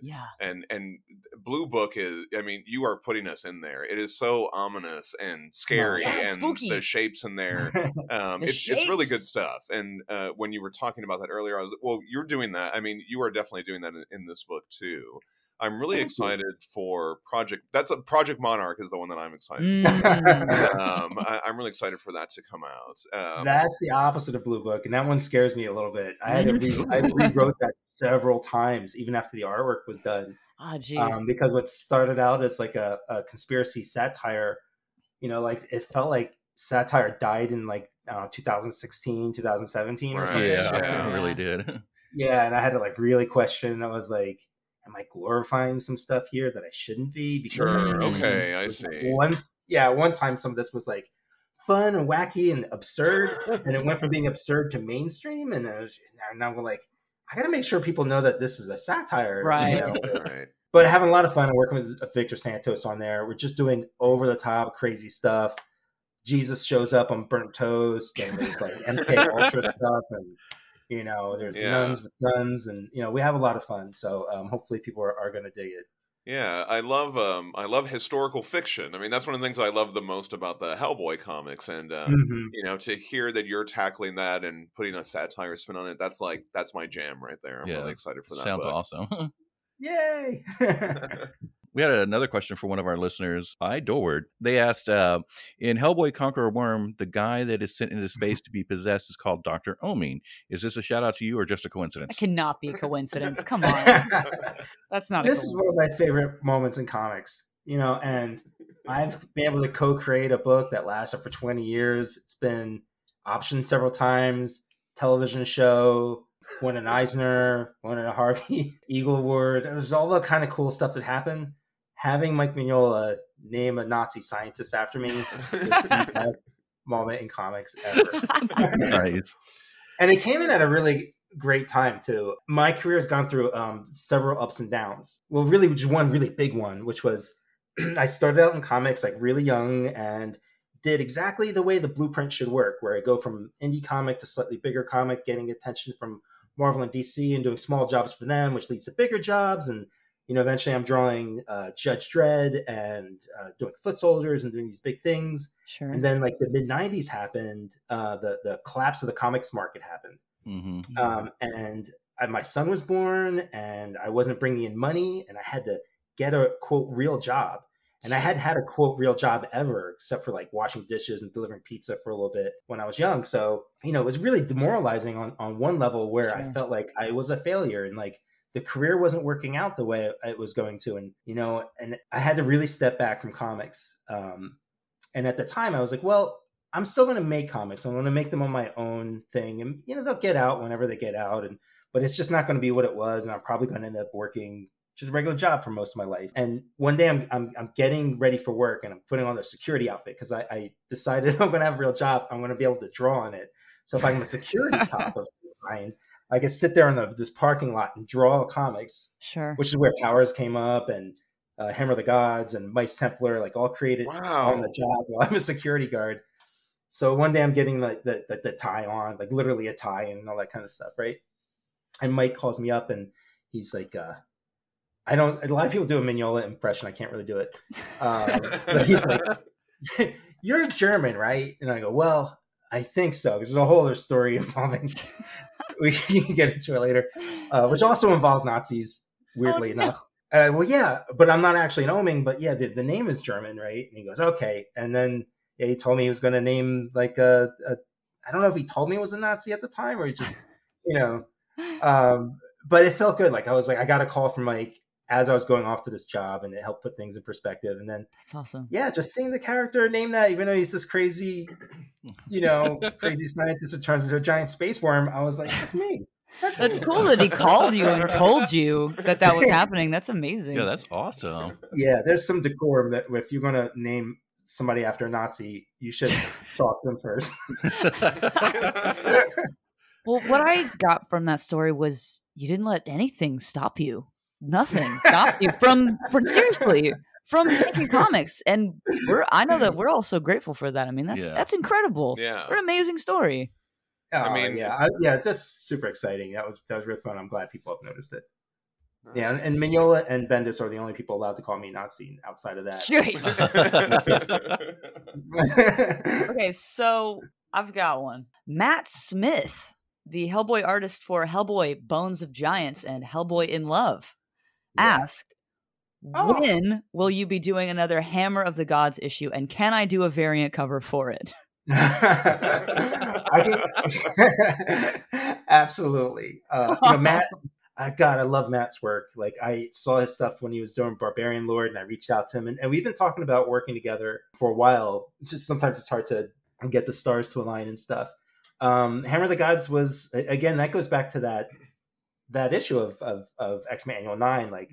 Blue Book is, I mean, you are putting us in there. It is so ominous and scary and spooky. The shapes in there. It's really good stuff. And when you were talking about that earlier, I was you're doing that. I mean, you are definitely doing that in this book too. I'm really excited for Project. Project Monarch is the one that I'm excited for. I'm really excited for that to come out. That's the opposite of Blue Book, and that one scares me a little bit. I had to I rewrote that several times, even after the artwork was done. Oh, geez. Because what started out as like a conspiracy satire, you know, like it felt like satire died in like 2016, 2017 or something. Yeah, it really did. Yeah, and I had to like really question. I was like, am I glorifying some stuff here that I shouldn't be? Because I see. Like one time some of this was like fun and wacky and absurd, and it went from being absurd to mainstream, and now we're like, I got to make sure people know that this is a satire. Right. You know? Right. But having a lot of fun and working with Victor Santos on there. We're just doing over-the-top crazy stuff. Jesus shows up on burnt toast, and there's like MK Ultra stuff, and... You know, there's nuns with guns, and you know, we have a lot of fun. So hopefully, people are going to dig it. Yeah, I love historical fiction. I mean, that's one of the things I love the most about the Hellboy comics, and you know, to hear that you're tackling that and putting a satire spin on it, that's my jam right there. I'm really excited for that. Sounds awesome! Yay! We had another question for one of our listeners, Idorward. They asked, in Hellboy Conqueror Worm, the guy that is sent into space to be possessed is called Dr. Oeming. Is this a shout out to you or just a coincidence? It cannot be a coincidence. Come on. That's not This is one of my favorite moments in comics. You know, and I've been able to co-create a book that lasted for 20 years. It's been optioned several times, television show, won an Eisner, won a Harvey Eagle Award. There's all the kind of cool stuff that happened. Having Mike Mignola name a Nazi scientist after me is the best moment in comics ever. Nice. And it came in at a really great time, too. My career has gone through several ups and downs. Well, really, just one really big one, which was I started out in comics like really young and did exactly the way the blueprint should work, where I go from indie comic to slightly bigger comic, getting attention from Marvel and DC and doing small jobs for them, which leads to bigger jobs. And you know, eventually I'm drawing Judge Dredd and doing foot soldiers and doing these big things. Sure. And then like the mid-90s happened, the collapse of the comics market happened. Mm-hmm. And my son was born and I wasn't bringing in money and I had to get a, quote, real job. And I hadn't had a quote real job ever, except for like washing dishes and delivering pizza for a little bit when I was young. So, you know, it was really demoralizing on one level where I felt like I was a failure and like the career wasn't working out the way it was going to. And, you know, and I had to really step back from comics. And at the time I was like, well, I'm still going to make comics. I'm going to make them on my own thing. And, you know, they'll get out whenever they get out. And, but it's just not going to be what it was. And I'm probably going to end up working just a regular job for most of my life. And one day I'm getting ready for work and I'm putting on the security outfit because I decided I'm going to have a real job. I'm going to be able to draw on it. So if I'm a security cop of some kind, I could sit there in this parking lot and draw comics, which is where Powers came up and Hammer the Gods and Mice Templar, like all created on the job while I'm a security guard. So one day I'm getting like the tie on, like literally a tie and all that kind of stuff, right? And Mike calls me up and he's like, a lot of people do a Mignola impression. I can't really do it. But he's like, you're German, right? And I go, well, I think so. There's a whole other story involving, we can get into it later, which also involves Nazis, weirdly enough. And I, well, yeah, but I'm not actually an Oeming, but yeah, the name is German, right? And he goes, okay. And then yeah, he told me he was going to name like I don't know if he told me it was a Nazi at the time or he just, you know, but it felt good. Like I was like, I got a call from Mike as I was going off to this job, and it helped put things in perspective. And then that's awesome. Yeah, just seeing the character name that, even though he's this crazy, you know, crazy scientist who turns into a giant space worm, I was like, that's me. That's me. Cool that he called you and told you that was happening. That's amazing. Yeah, that's awesome. Yeah, there's some decorum that if you're going to name somebody after a Nazi, you should talk to them first. Well, what I got from that story was you didn't let anything stop you. Nothing stopped you from making comics, and I know that we're all so grateful for that. I mean, that's incredible. Yeah, what an amazing story. It's just super exciting. That was really fun. I'm glad people have noticed it. Nice. Yeah, and Mignola and Bendis are the only people allowed to call me Nazi outside of that. Okay, so I've got one. Matt Smith, the Hellboy artist for Hellboy, Bones of Giants, and Hellboy in Love, asked, when will you be doing another Hammer of the Gods issue, and can I do a variant cover for it? Absolutely. Matt, God, I love Matt's work. Like, I saw his stuff when he was doing Barbarian Lord, and I reached out to him, and we've been talking about working together for a while. It's just sometimes it's hard to get the stars to align and stuff. Hammer of the Gods was, again, that goes back to that issue of X-Men Annual 9. Like,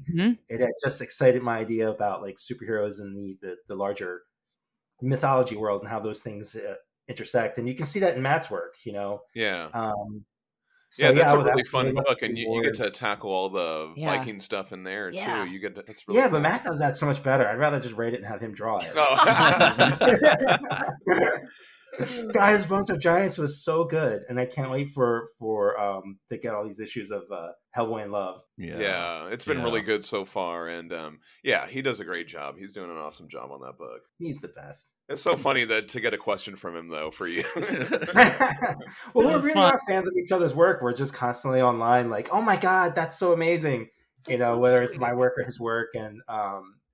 it had just excited my idea about like superheroes and the larger mythology world and how those things intersect. And you can see that in Matt's work, you know? Yeah. That's a really fun book. And you get to tackle all the Viking stuff in there too. That's really fun. But Matt does that so much better. I'd rather just write it and have him draw it. God, his Bones of Giants was so good, and I can't wait for to get all these issues of Hellboy and Love. Yeah, it's been really good so far, and he does a great job. He's doing an awesome job on that book. He's the best. It's so funny that to get a question from him though for you. Well, we're really not fans of each other's work. We're just constantly online, like, oh my God, that's so amazing. That's whether it's my work or his work, and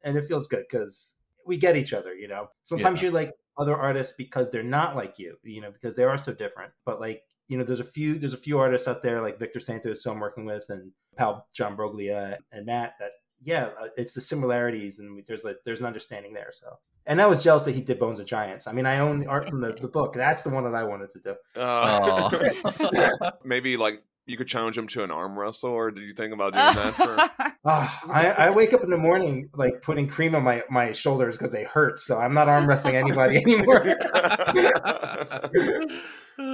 it feels good because we get each other. You know, sometimes you like other artists because they're not like you, you know, because they are so different. But like, you know, there's a few artists out there like Victor Santos, who I'm working with, and pal John Broglia and Matt, that, it's the similarities, and there's an understanding there. So, and I was jealous that he did Bones of Giants. I mean, I own the art from the book. That's the one that I wanted to do. Maybe like you could challenge him to an arm wrestle, or did you think about doing that for... I wake up in the morning like putting cream on my shoulders because they hurt, so I'm not arm wrestling anybody anymore.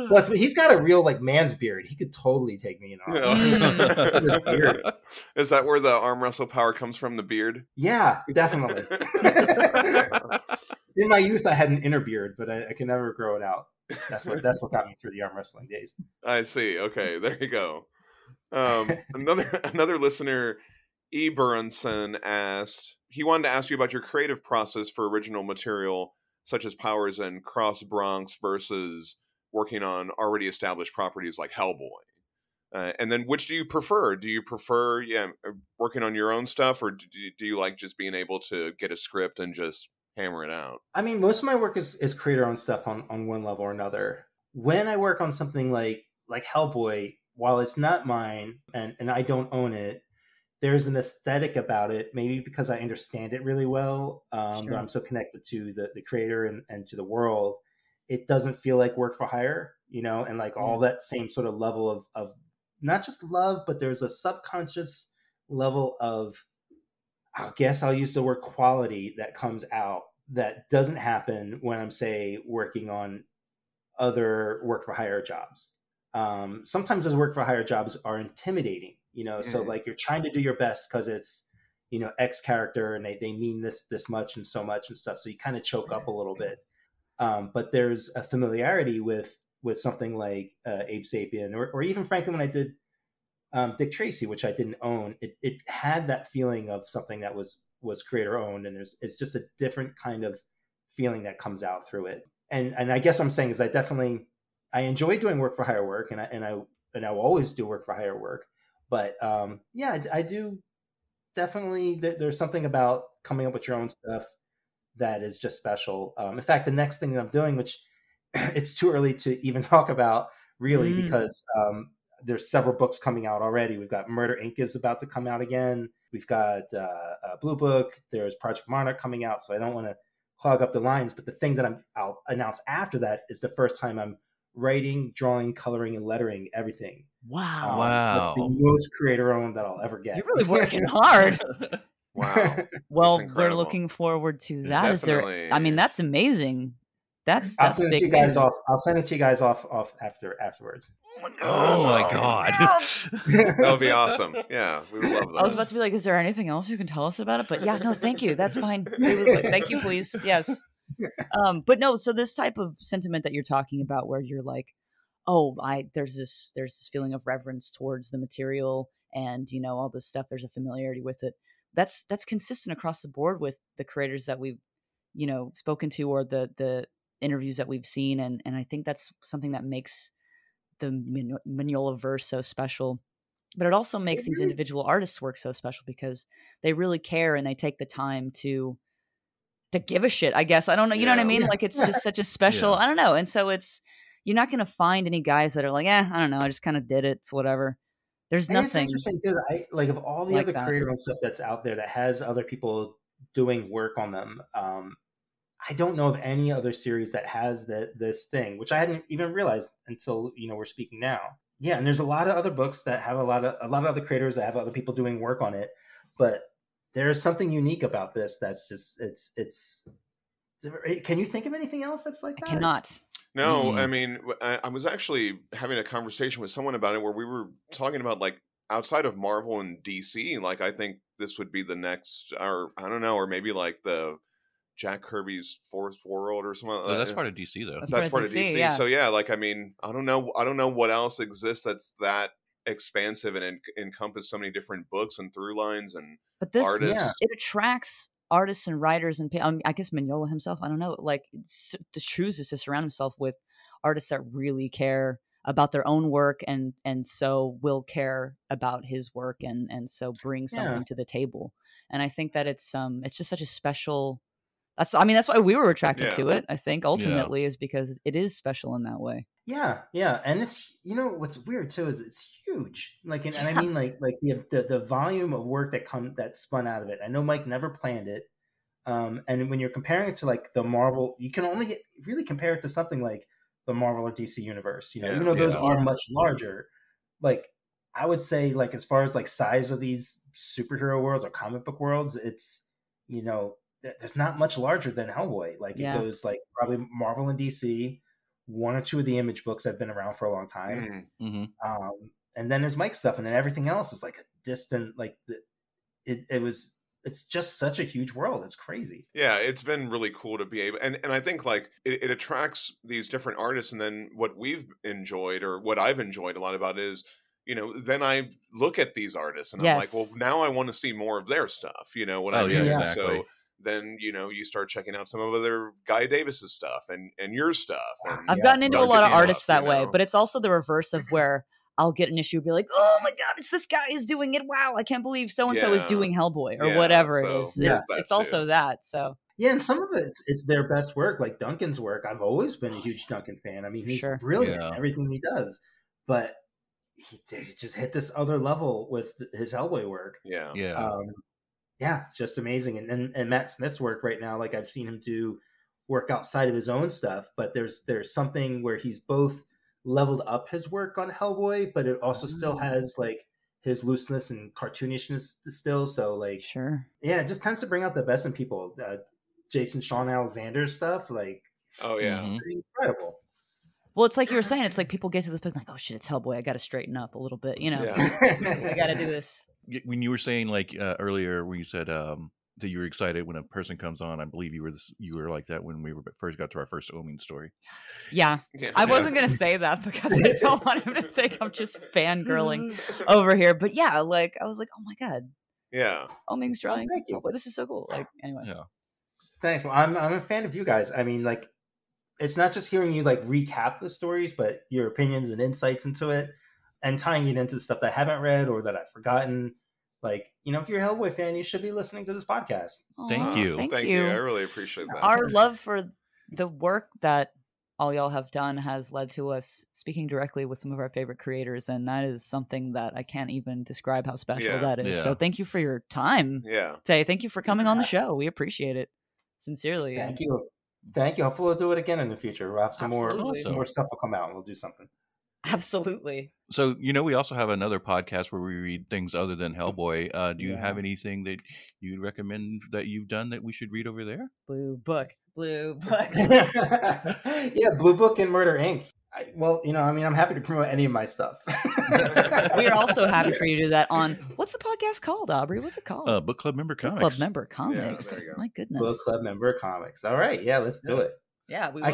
Plus, he's got a real like man's beard. He could totally take me in arm. Is that where the arm wrestle power comes from? The beard? Yeah, definitely. In my youth, I had an inner beard, but I can never grow it out. That's what got me through the arm wrestling days. I see. Okay, there you go. Another listener, E. Burrenson, asked, he wanted to ask you about your creative process for original material, such as Powers and Cross Bronx versus working on already established properties like Hellboy. And then which do you prefer? Do you prefer working on your own stuff, or do you like just being able to get a script and just hammer it out? I mean, most of my work is creator-owned stuff on one level or another. When I work on something like Hellboy, while it's not mine and I don't own it, there's an aesthetic about it, maybe because I understand it really well, but I'm so connected to the creator and to the world. It doesn't feel like work for hire, and like all that same sort of level of not just love, but there's a subconscious level of, I guess I'll use the word quality, that comes out that doesn't happen when I'm, say, working on other work for hire jobs. Sometimes those work for hire jobs are intimidating, so like you're trying to do your best because it's, X character and they mean this much and so much and stuff. So you kind of choke up a little bit. But there's a familiarity with something like Abe Sapien or even frankly, when I did Dick Tracy, which I didn't own, it had that feeling of something that was creator owned. And it's just a different kind of feeling that comes out through it. And I guess what I'm saying is I enjoy doing work for hire work and I will always do work for hire work. But I do definitely, there's something about coming up with your own stuff that is just special. In fact, the next thing that I'm doing, which it's too early to even talk about really, because there's several books coming out already. We've got Murder Inc. is about to come out again. We've got Blue Book. There's Project Monarch coming out. So I don't want to clog up the lines. But the thing that I'll announce after that is the first time I'm writing, drawing, coloring, and lettering everything. Wow. That's the most creator-owned that I'll ever get. You're really working hard. Wow. Well, we're looking forward to that. Definitely. That's amazing. I'll send it to you guys off afterwards. Oh my God. That would be awesome. Yeah, we would love that. I was about to be like, is there anything else you can tell us about it? But yeah, no, thank you. That's fine. Thank you, please. Yes. But no, so this type of sentiment that you're talking about where you're like, oh, there's this feeling of reverence towards the material and, all this stuff, there's a familiarity with it. That's consistent across the board with the creators that we've, spoken to or the interviews that we've seen. And I think that's something that makes the Mignolaverse so special, but it also makes these individual artists' work so special because they really care and they take the time to give a shit, I guess. I don't know. You know what I mean? Like, it's just such a special, I don't know. And so you're not going to find any guys that are like, I don't know. I just kind of did it. It's whatever. There's nothing. It's interesting too. Of all the other creator-owned stuff that's out there that has other people doing work on them, I don't know of any other series that has this thing, which I hadn't even realized until we're speaking now. Yeah, and there's a lot of other books that have a lot of other creators that have other people doing work on it, but there's something unique about this that's just it's. Can you think of anything else that's like that? I cannot. No, I was actually having a conversation with someone about it where we were talking about outside of Marvel and DC, I think this would be the next, or I don't know, or maybe the Jack Kirby's Fourth World or something. Like that. That's part of DC though. That's part of DC. Yeah. So yeah, I don't know what else exists that's that expansive and encompass so many different books and through lines and artists. It attracts artists and writers and I guess Mignola himself, I don't know, chooses to surround himself with artists that really care about their own work and so will care about his work and so bring something to the table. And I think that it's just such a special, that's why we were attracted to it, I think, ultimately, is because it is special in that way. Yeah. And it's, what's weird too is it's huge. And I mean the volume of work that spun out of it. I know Mike never planned it. And when you're comparing it to the Marvel, you can only really compare it to something like the Marvel or DC universe, even though those are much larger. I would say as far as size of these superhero worlds or comic book worlds, it's, there's not much larger than Hellboy. It goes probably Marvel and DC, one or two of the Image books that have been around for a long time. Mm-hmm. And then there's Mike's stuff, and then everything else is a distant, it's just such a huge world. It's crazy. Yeah. It's been really cool to be able, and I think it attracts these different artists. And then what we've enjoyed, or what I've enjoyed a lot about it is, then I look at these artists and I'm like, well, now I want to see more of their stuff. You know what I mean? Yeah, exactly. So then you start checking out some of other Guy Davis's stuff and your stuff. And I've gotten into a lot of artists that way, but it's also the reverse of where I'll get an issue and be like, oh my God, it's this guy is doing it. Wow, I can't believe so-and-so is doing Hellboy or whatever it is. It's also that. So yeah, and some of it's their best work, like Duncan's work. I've always been a huge Duncan fan. I mean, he's brilliant at everything he does. But he just hit this other level with his Hellboy work. Just amazing. And Matt Smith's work right now, like I've seen him do work outside of his own stuff, but there's something where he's both leveled up his work on Hellboy, but it also still has like his looseness and cartoonishness still. So like, it just tends to bring out the best in people. Jason Sean Alexander's stuff, like, incredible. Well, it's like you were saying, it's like people get to this book like, oh shit, it's Hellboy. I got to straighten up a little bit, you know, I got to do this. When you were saying like earlier, when you said that you were excited when a person comes on, I believe you were like that when we first got to our first Oeming story. Yeah. I wasn't going to say that because I don't want him to think I'm just fangirling over here. But yeah, like I was like, oh my God. Yeah. Oeming's drawing. Thank you. This is so cool. Like anyway. Yeah. Thanks. Well, I'm a fan of you guys. I mean, like, it's not just hearing you like recap the stories, but your opinions and insights into it and tying it into the stuff that I haven't read or that I've forgotten. Like, you know, if you're a Hellboy fan, you should be listening to this podcast. Thank you. Thank you. I really appreciate that. Our love for the work that all y'all have done has led to us speaking directly with some of our favorite creators. And that is something that I can't even describe how special that is. Yeah. So thank you for your time today. Thank you for coming on the show. We appreciate it. Sincerely. Thank you. Hopefully we'll do it again in the future. We'll have some more stuff will come out and we'll do something. Absolutely. So, you know, we also have another podcast where we read things other than Hellboy. Do you have anything that you'd recommend that you've done that we should read over there? Blue Book. Blue Book and Murder Inc. I'm happy to promote any of my stuff. We are also happy for you to do that on, what's the podcast called, Aubrey? What's it called? Book Club Member Comics. My goodness. Book Club Member Comics. All right. Yeah, let's do it. Yeah, I'll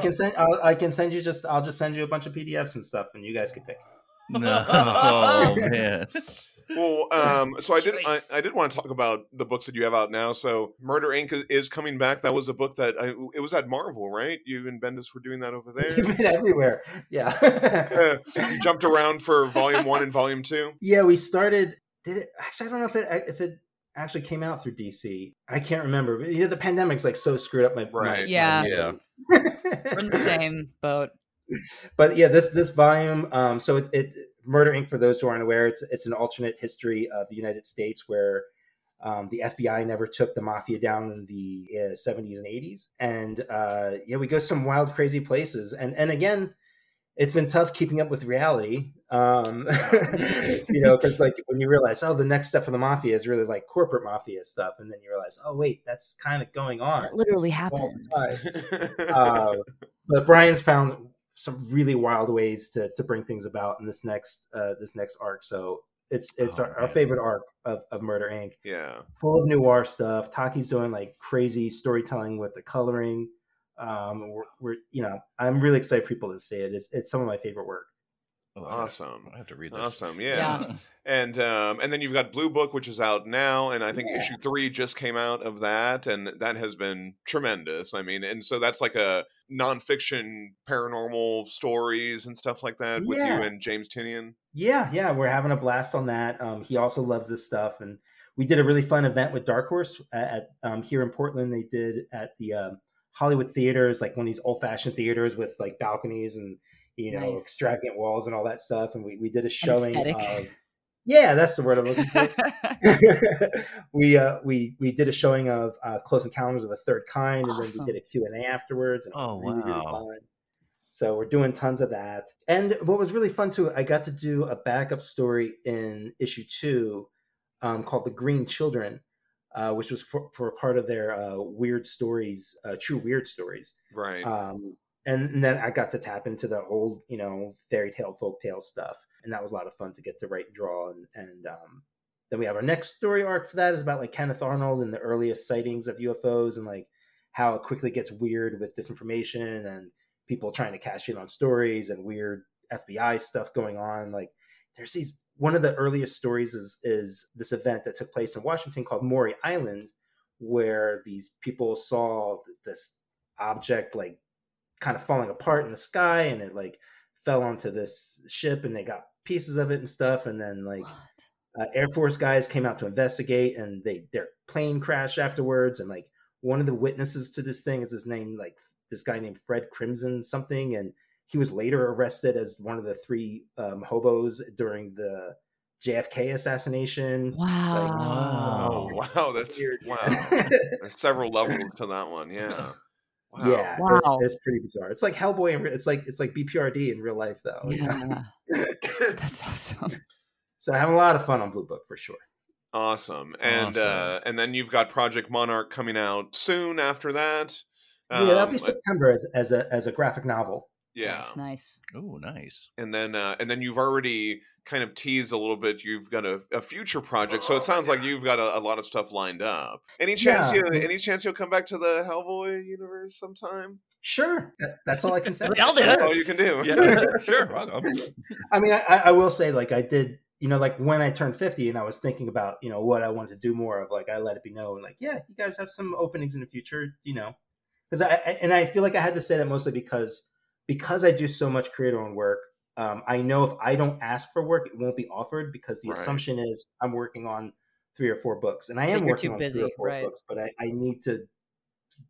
just send you a bunch of PDFs and stuff, and you guys can pick. No, oh, man. Well, so I did want to talk about the books that you have out now. So, Murder Inc. is coming back. That was a book that it was at Marvel, right? You and Bendis were doing that over there. You've been everywhere. Yeah, you jumped around for Volume 1 and Volume 2. Yeah, we started. Did it actually? I don't know if it actually came out through DC. I can't remember. But, the pandemic's like so screwed up my brain. Right. Yeah. We're in the same boat. But yeah, this volume. So it Murder Inc. For those who aren't aware, it's an alternate history of the United States where the FBI never took the mafia down in the 70s and 80s. And we go some wild, crazy places. And again, it's been tough keeping up with reality. Because like when you realize, oh, the next step of the mafia is really like corporate mafia stuff, and then you realize, oh wait, that's kind of going on. That literally happened. But Brian's found some really wild ways to bring things about in this next arc. So it's our favorite arc of Murder Inc. Yeah, full of noir stuff. Taki's doing like crazy storytelling with the coloring. I'm really excited for people to see it. It's some of my favorite work. Awesome. I have to read this. Awesome, yeah. And then you've got Blue Book, which is out now, and I think issue 3 just came out of that, and that has been tremendous. I mean, and so that's like a nonfiction paranormal stories and stuff like that with you and James Tinian. Yeah, we're having a blast on that. He also loves this stuff, and we did a really fun event with Dark Horse at here in Portland. They did at the Hollywood theaters, like one of these old-fashioned theaters with like balconies and extravagant walls and all that stuff. And we did a showing. That's the word I'm looking for. We did a showing of Close Encounters of the Third Kind. Awesome. And then we did a Q&A afterwards. And really fun. So we're doing tons of that. And what was really fun too, I got to do a backup story in issue 2 called The Green Children, which was for part of their weird stories, true weird stories. Right. And then I got to tap into the old, fairy tale, folk tale stuff. And that was a lot of fun to get to write and draw. And then we have our next story arc for that is about like Kenneth Arnold and the earliest sightings of UFOs and like how it quickly gets weird with disinformation and people trying to cash in on stories and weird FBI stuff going on. Like there's one of the earliest stories is this event that took place in Washington called Maury Island, where these people saw this object, like, kind of falling apart in the sky, and it like fell onto this ship and they got pieces of it and stuff. And then like Air Force guys came out to investigate and their plane crashed afterwards. And like one of the witnesses to this thing is his name, like this guy named Fred Crimson something. And he was later arrested as one of the three hobos during the JFK assassination. Wow. Like, oh, wow. That's weird. Wow. There's several levels to that one. Yeah. Wow. Yeah. Wow. It's pretty bizarre. It's like Hellboy. It's like B.P.R.D. in real life though. Yeah. You know? That's awesome. So having a lot of fun on Blue Book for sure. Awesome. And then you've got Project Monarch coming out soon after that. Yeah, that'll be September as a graphic novel. Yeah. That's nice. Oh, nice. And then you've already kind of teased a little bit. You've got a future project, so it sounds like you've got a lot of stuff lined up. Any chance you'll come back to the Hellboy universe sometime? Sure. That's all I can say. I'll do it. That's all you can do. Yeah. Sure. I mean, I will say, like, I did, you know, like when I turned 50 and I was thinking about, you know, what I wanted to do more of, like, I let it be known, like, yeah, you guys have some openings in the future, you know, because I feel like I had to say that mostly because I do so much creator-owned work. I know if I don't ask for work, it won't be offered because the assumption is I'm working on 3 or 4 books, and I am working on 3 or 4 books, but I need to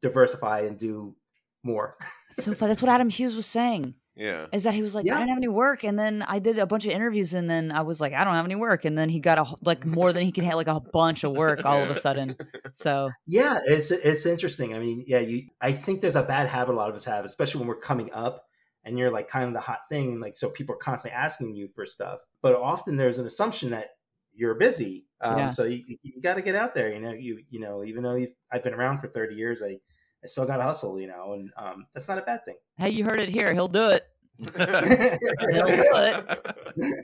diversify and do more. So fun. That's what Adam Hughes was saying. Yeah. Is that he was like, I don't have any work. And then I did a bunch of interviews and then I was like, I don't have any work. And then he got more than he can have, like a bunch of work all of a sudden. So yeah, it's interesting. I mean, yeah, I think there's a bad habit a lot of us have, especially when we're coming up and you're like kind of the hot thing. And like, so people are constantly asking you for stuff, but often there's an assumption that you're busy. So you got to get out there, you know, even though I've been around for 30 years, I still got to hustle, you know, and that's not a bad thing. Hey, you heard it here. He'll do it. He'll do it.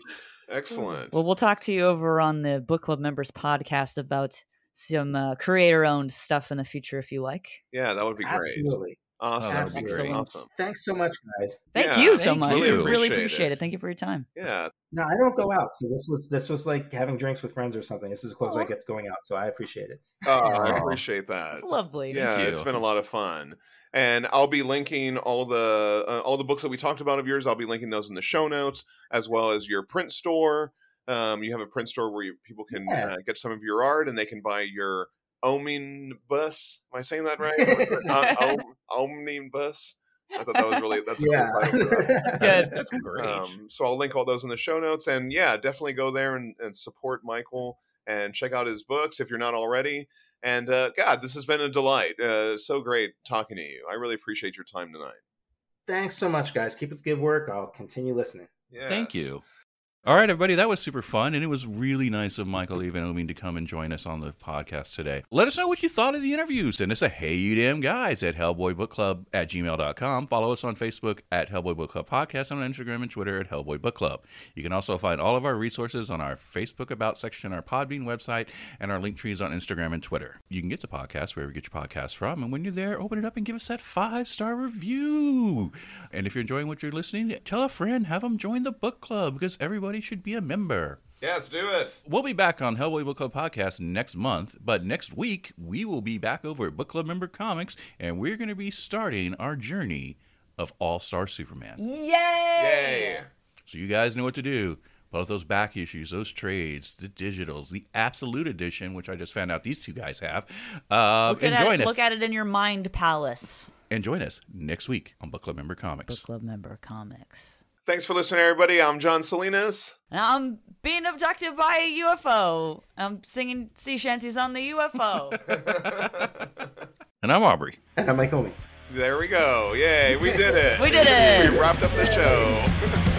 Excellent. Well, we'll talk to you over on the Book Club Members podcast about some creator-owned stuff in the future if you like. Yeah, that would be great. Absolutely. Awesome. Absolutely. Awesome. Thanks so much, guys. Thank you so much. Really appreciate it. Thank you for your time. Yeah. No, I don't go out. So this was like having drinks with friends or something. This is as close as I get to going out. So I appreciate it. Oh, I appreciate that. It's lovely. Yeah, it's been a lot of fun. And I'll be linking all the books that we talked about of yours. I'll be linking those in the show notes, as well as your print store. You have a print store where people can get some of your art, and they can buy your Oeming bus. Am I saying that right? Omnibus. I thought that was that's a cool title. Yeah, that's great. So I'll link all those in the show notes, and definitely go there and support Michael and check out his books if you're not already. And God, this has been a delight. So great talking to you. I really appreciate your time tonight. Thanks so much, guys. Keep up the good work. I'll continue listening. Yes. Thank you. All right, everybody, that was super fun, and it was really nice of Michael Avon Oeming to come and join us on the podcast today. Let us know what you thought of the interview. Send us a hey, you damn guys at hellboybookclub@gmail.com. Follow us on Facebook at Hellboy Book Club Podcast, and on Instagram and Twitter at Hellboy Book Club. You can also find all of our resources on our Facebook About section, our Podbean website, and our link trees on Instagram and Twitter. You can get the podcast wherever you get your podcasts from, and when you're there, open it up and give us that 5-star review. And if you're enjoying what you're listening, tell a friend, have them join the book club, because everybody should be a member. Yes, do it. We'll be back on Hellboy Book Club Podcast next month, but next week we will be back over at Book Club Member Comics, and we're going to be starting our journey of All-Star Superman. Yay! So you guys know what to do. Both those back issues, those trades, the digitals, the Absolute Edition, which I just found out these two guys have. Join us. Look at it in your mind palace. And join us next week on Book Club Member Comics. Book Club Member Comics. Thanks for listening, everybody. I'm John Salinas. I'm being abducted by a UFO. I'm singing sea shanties on the UFO. And I'm Aubrey. And I'm Mike Oeming. There we go. Yay, we did it. We wrapped up the show.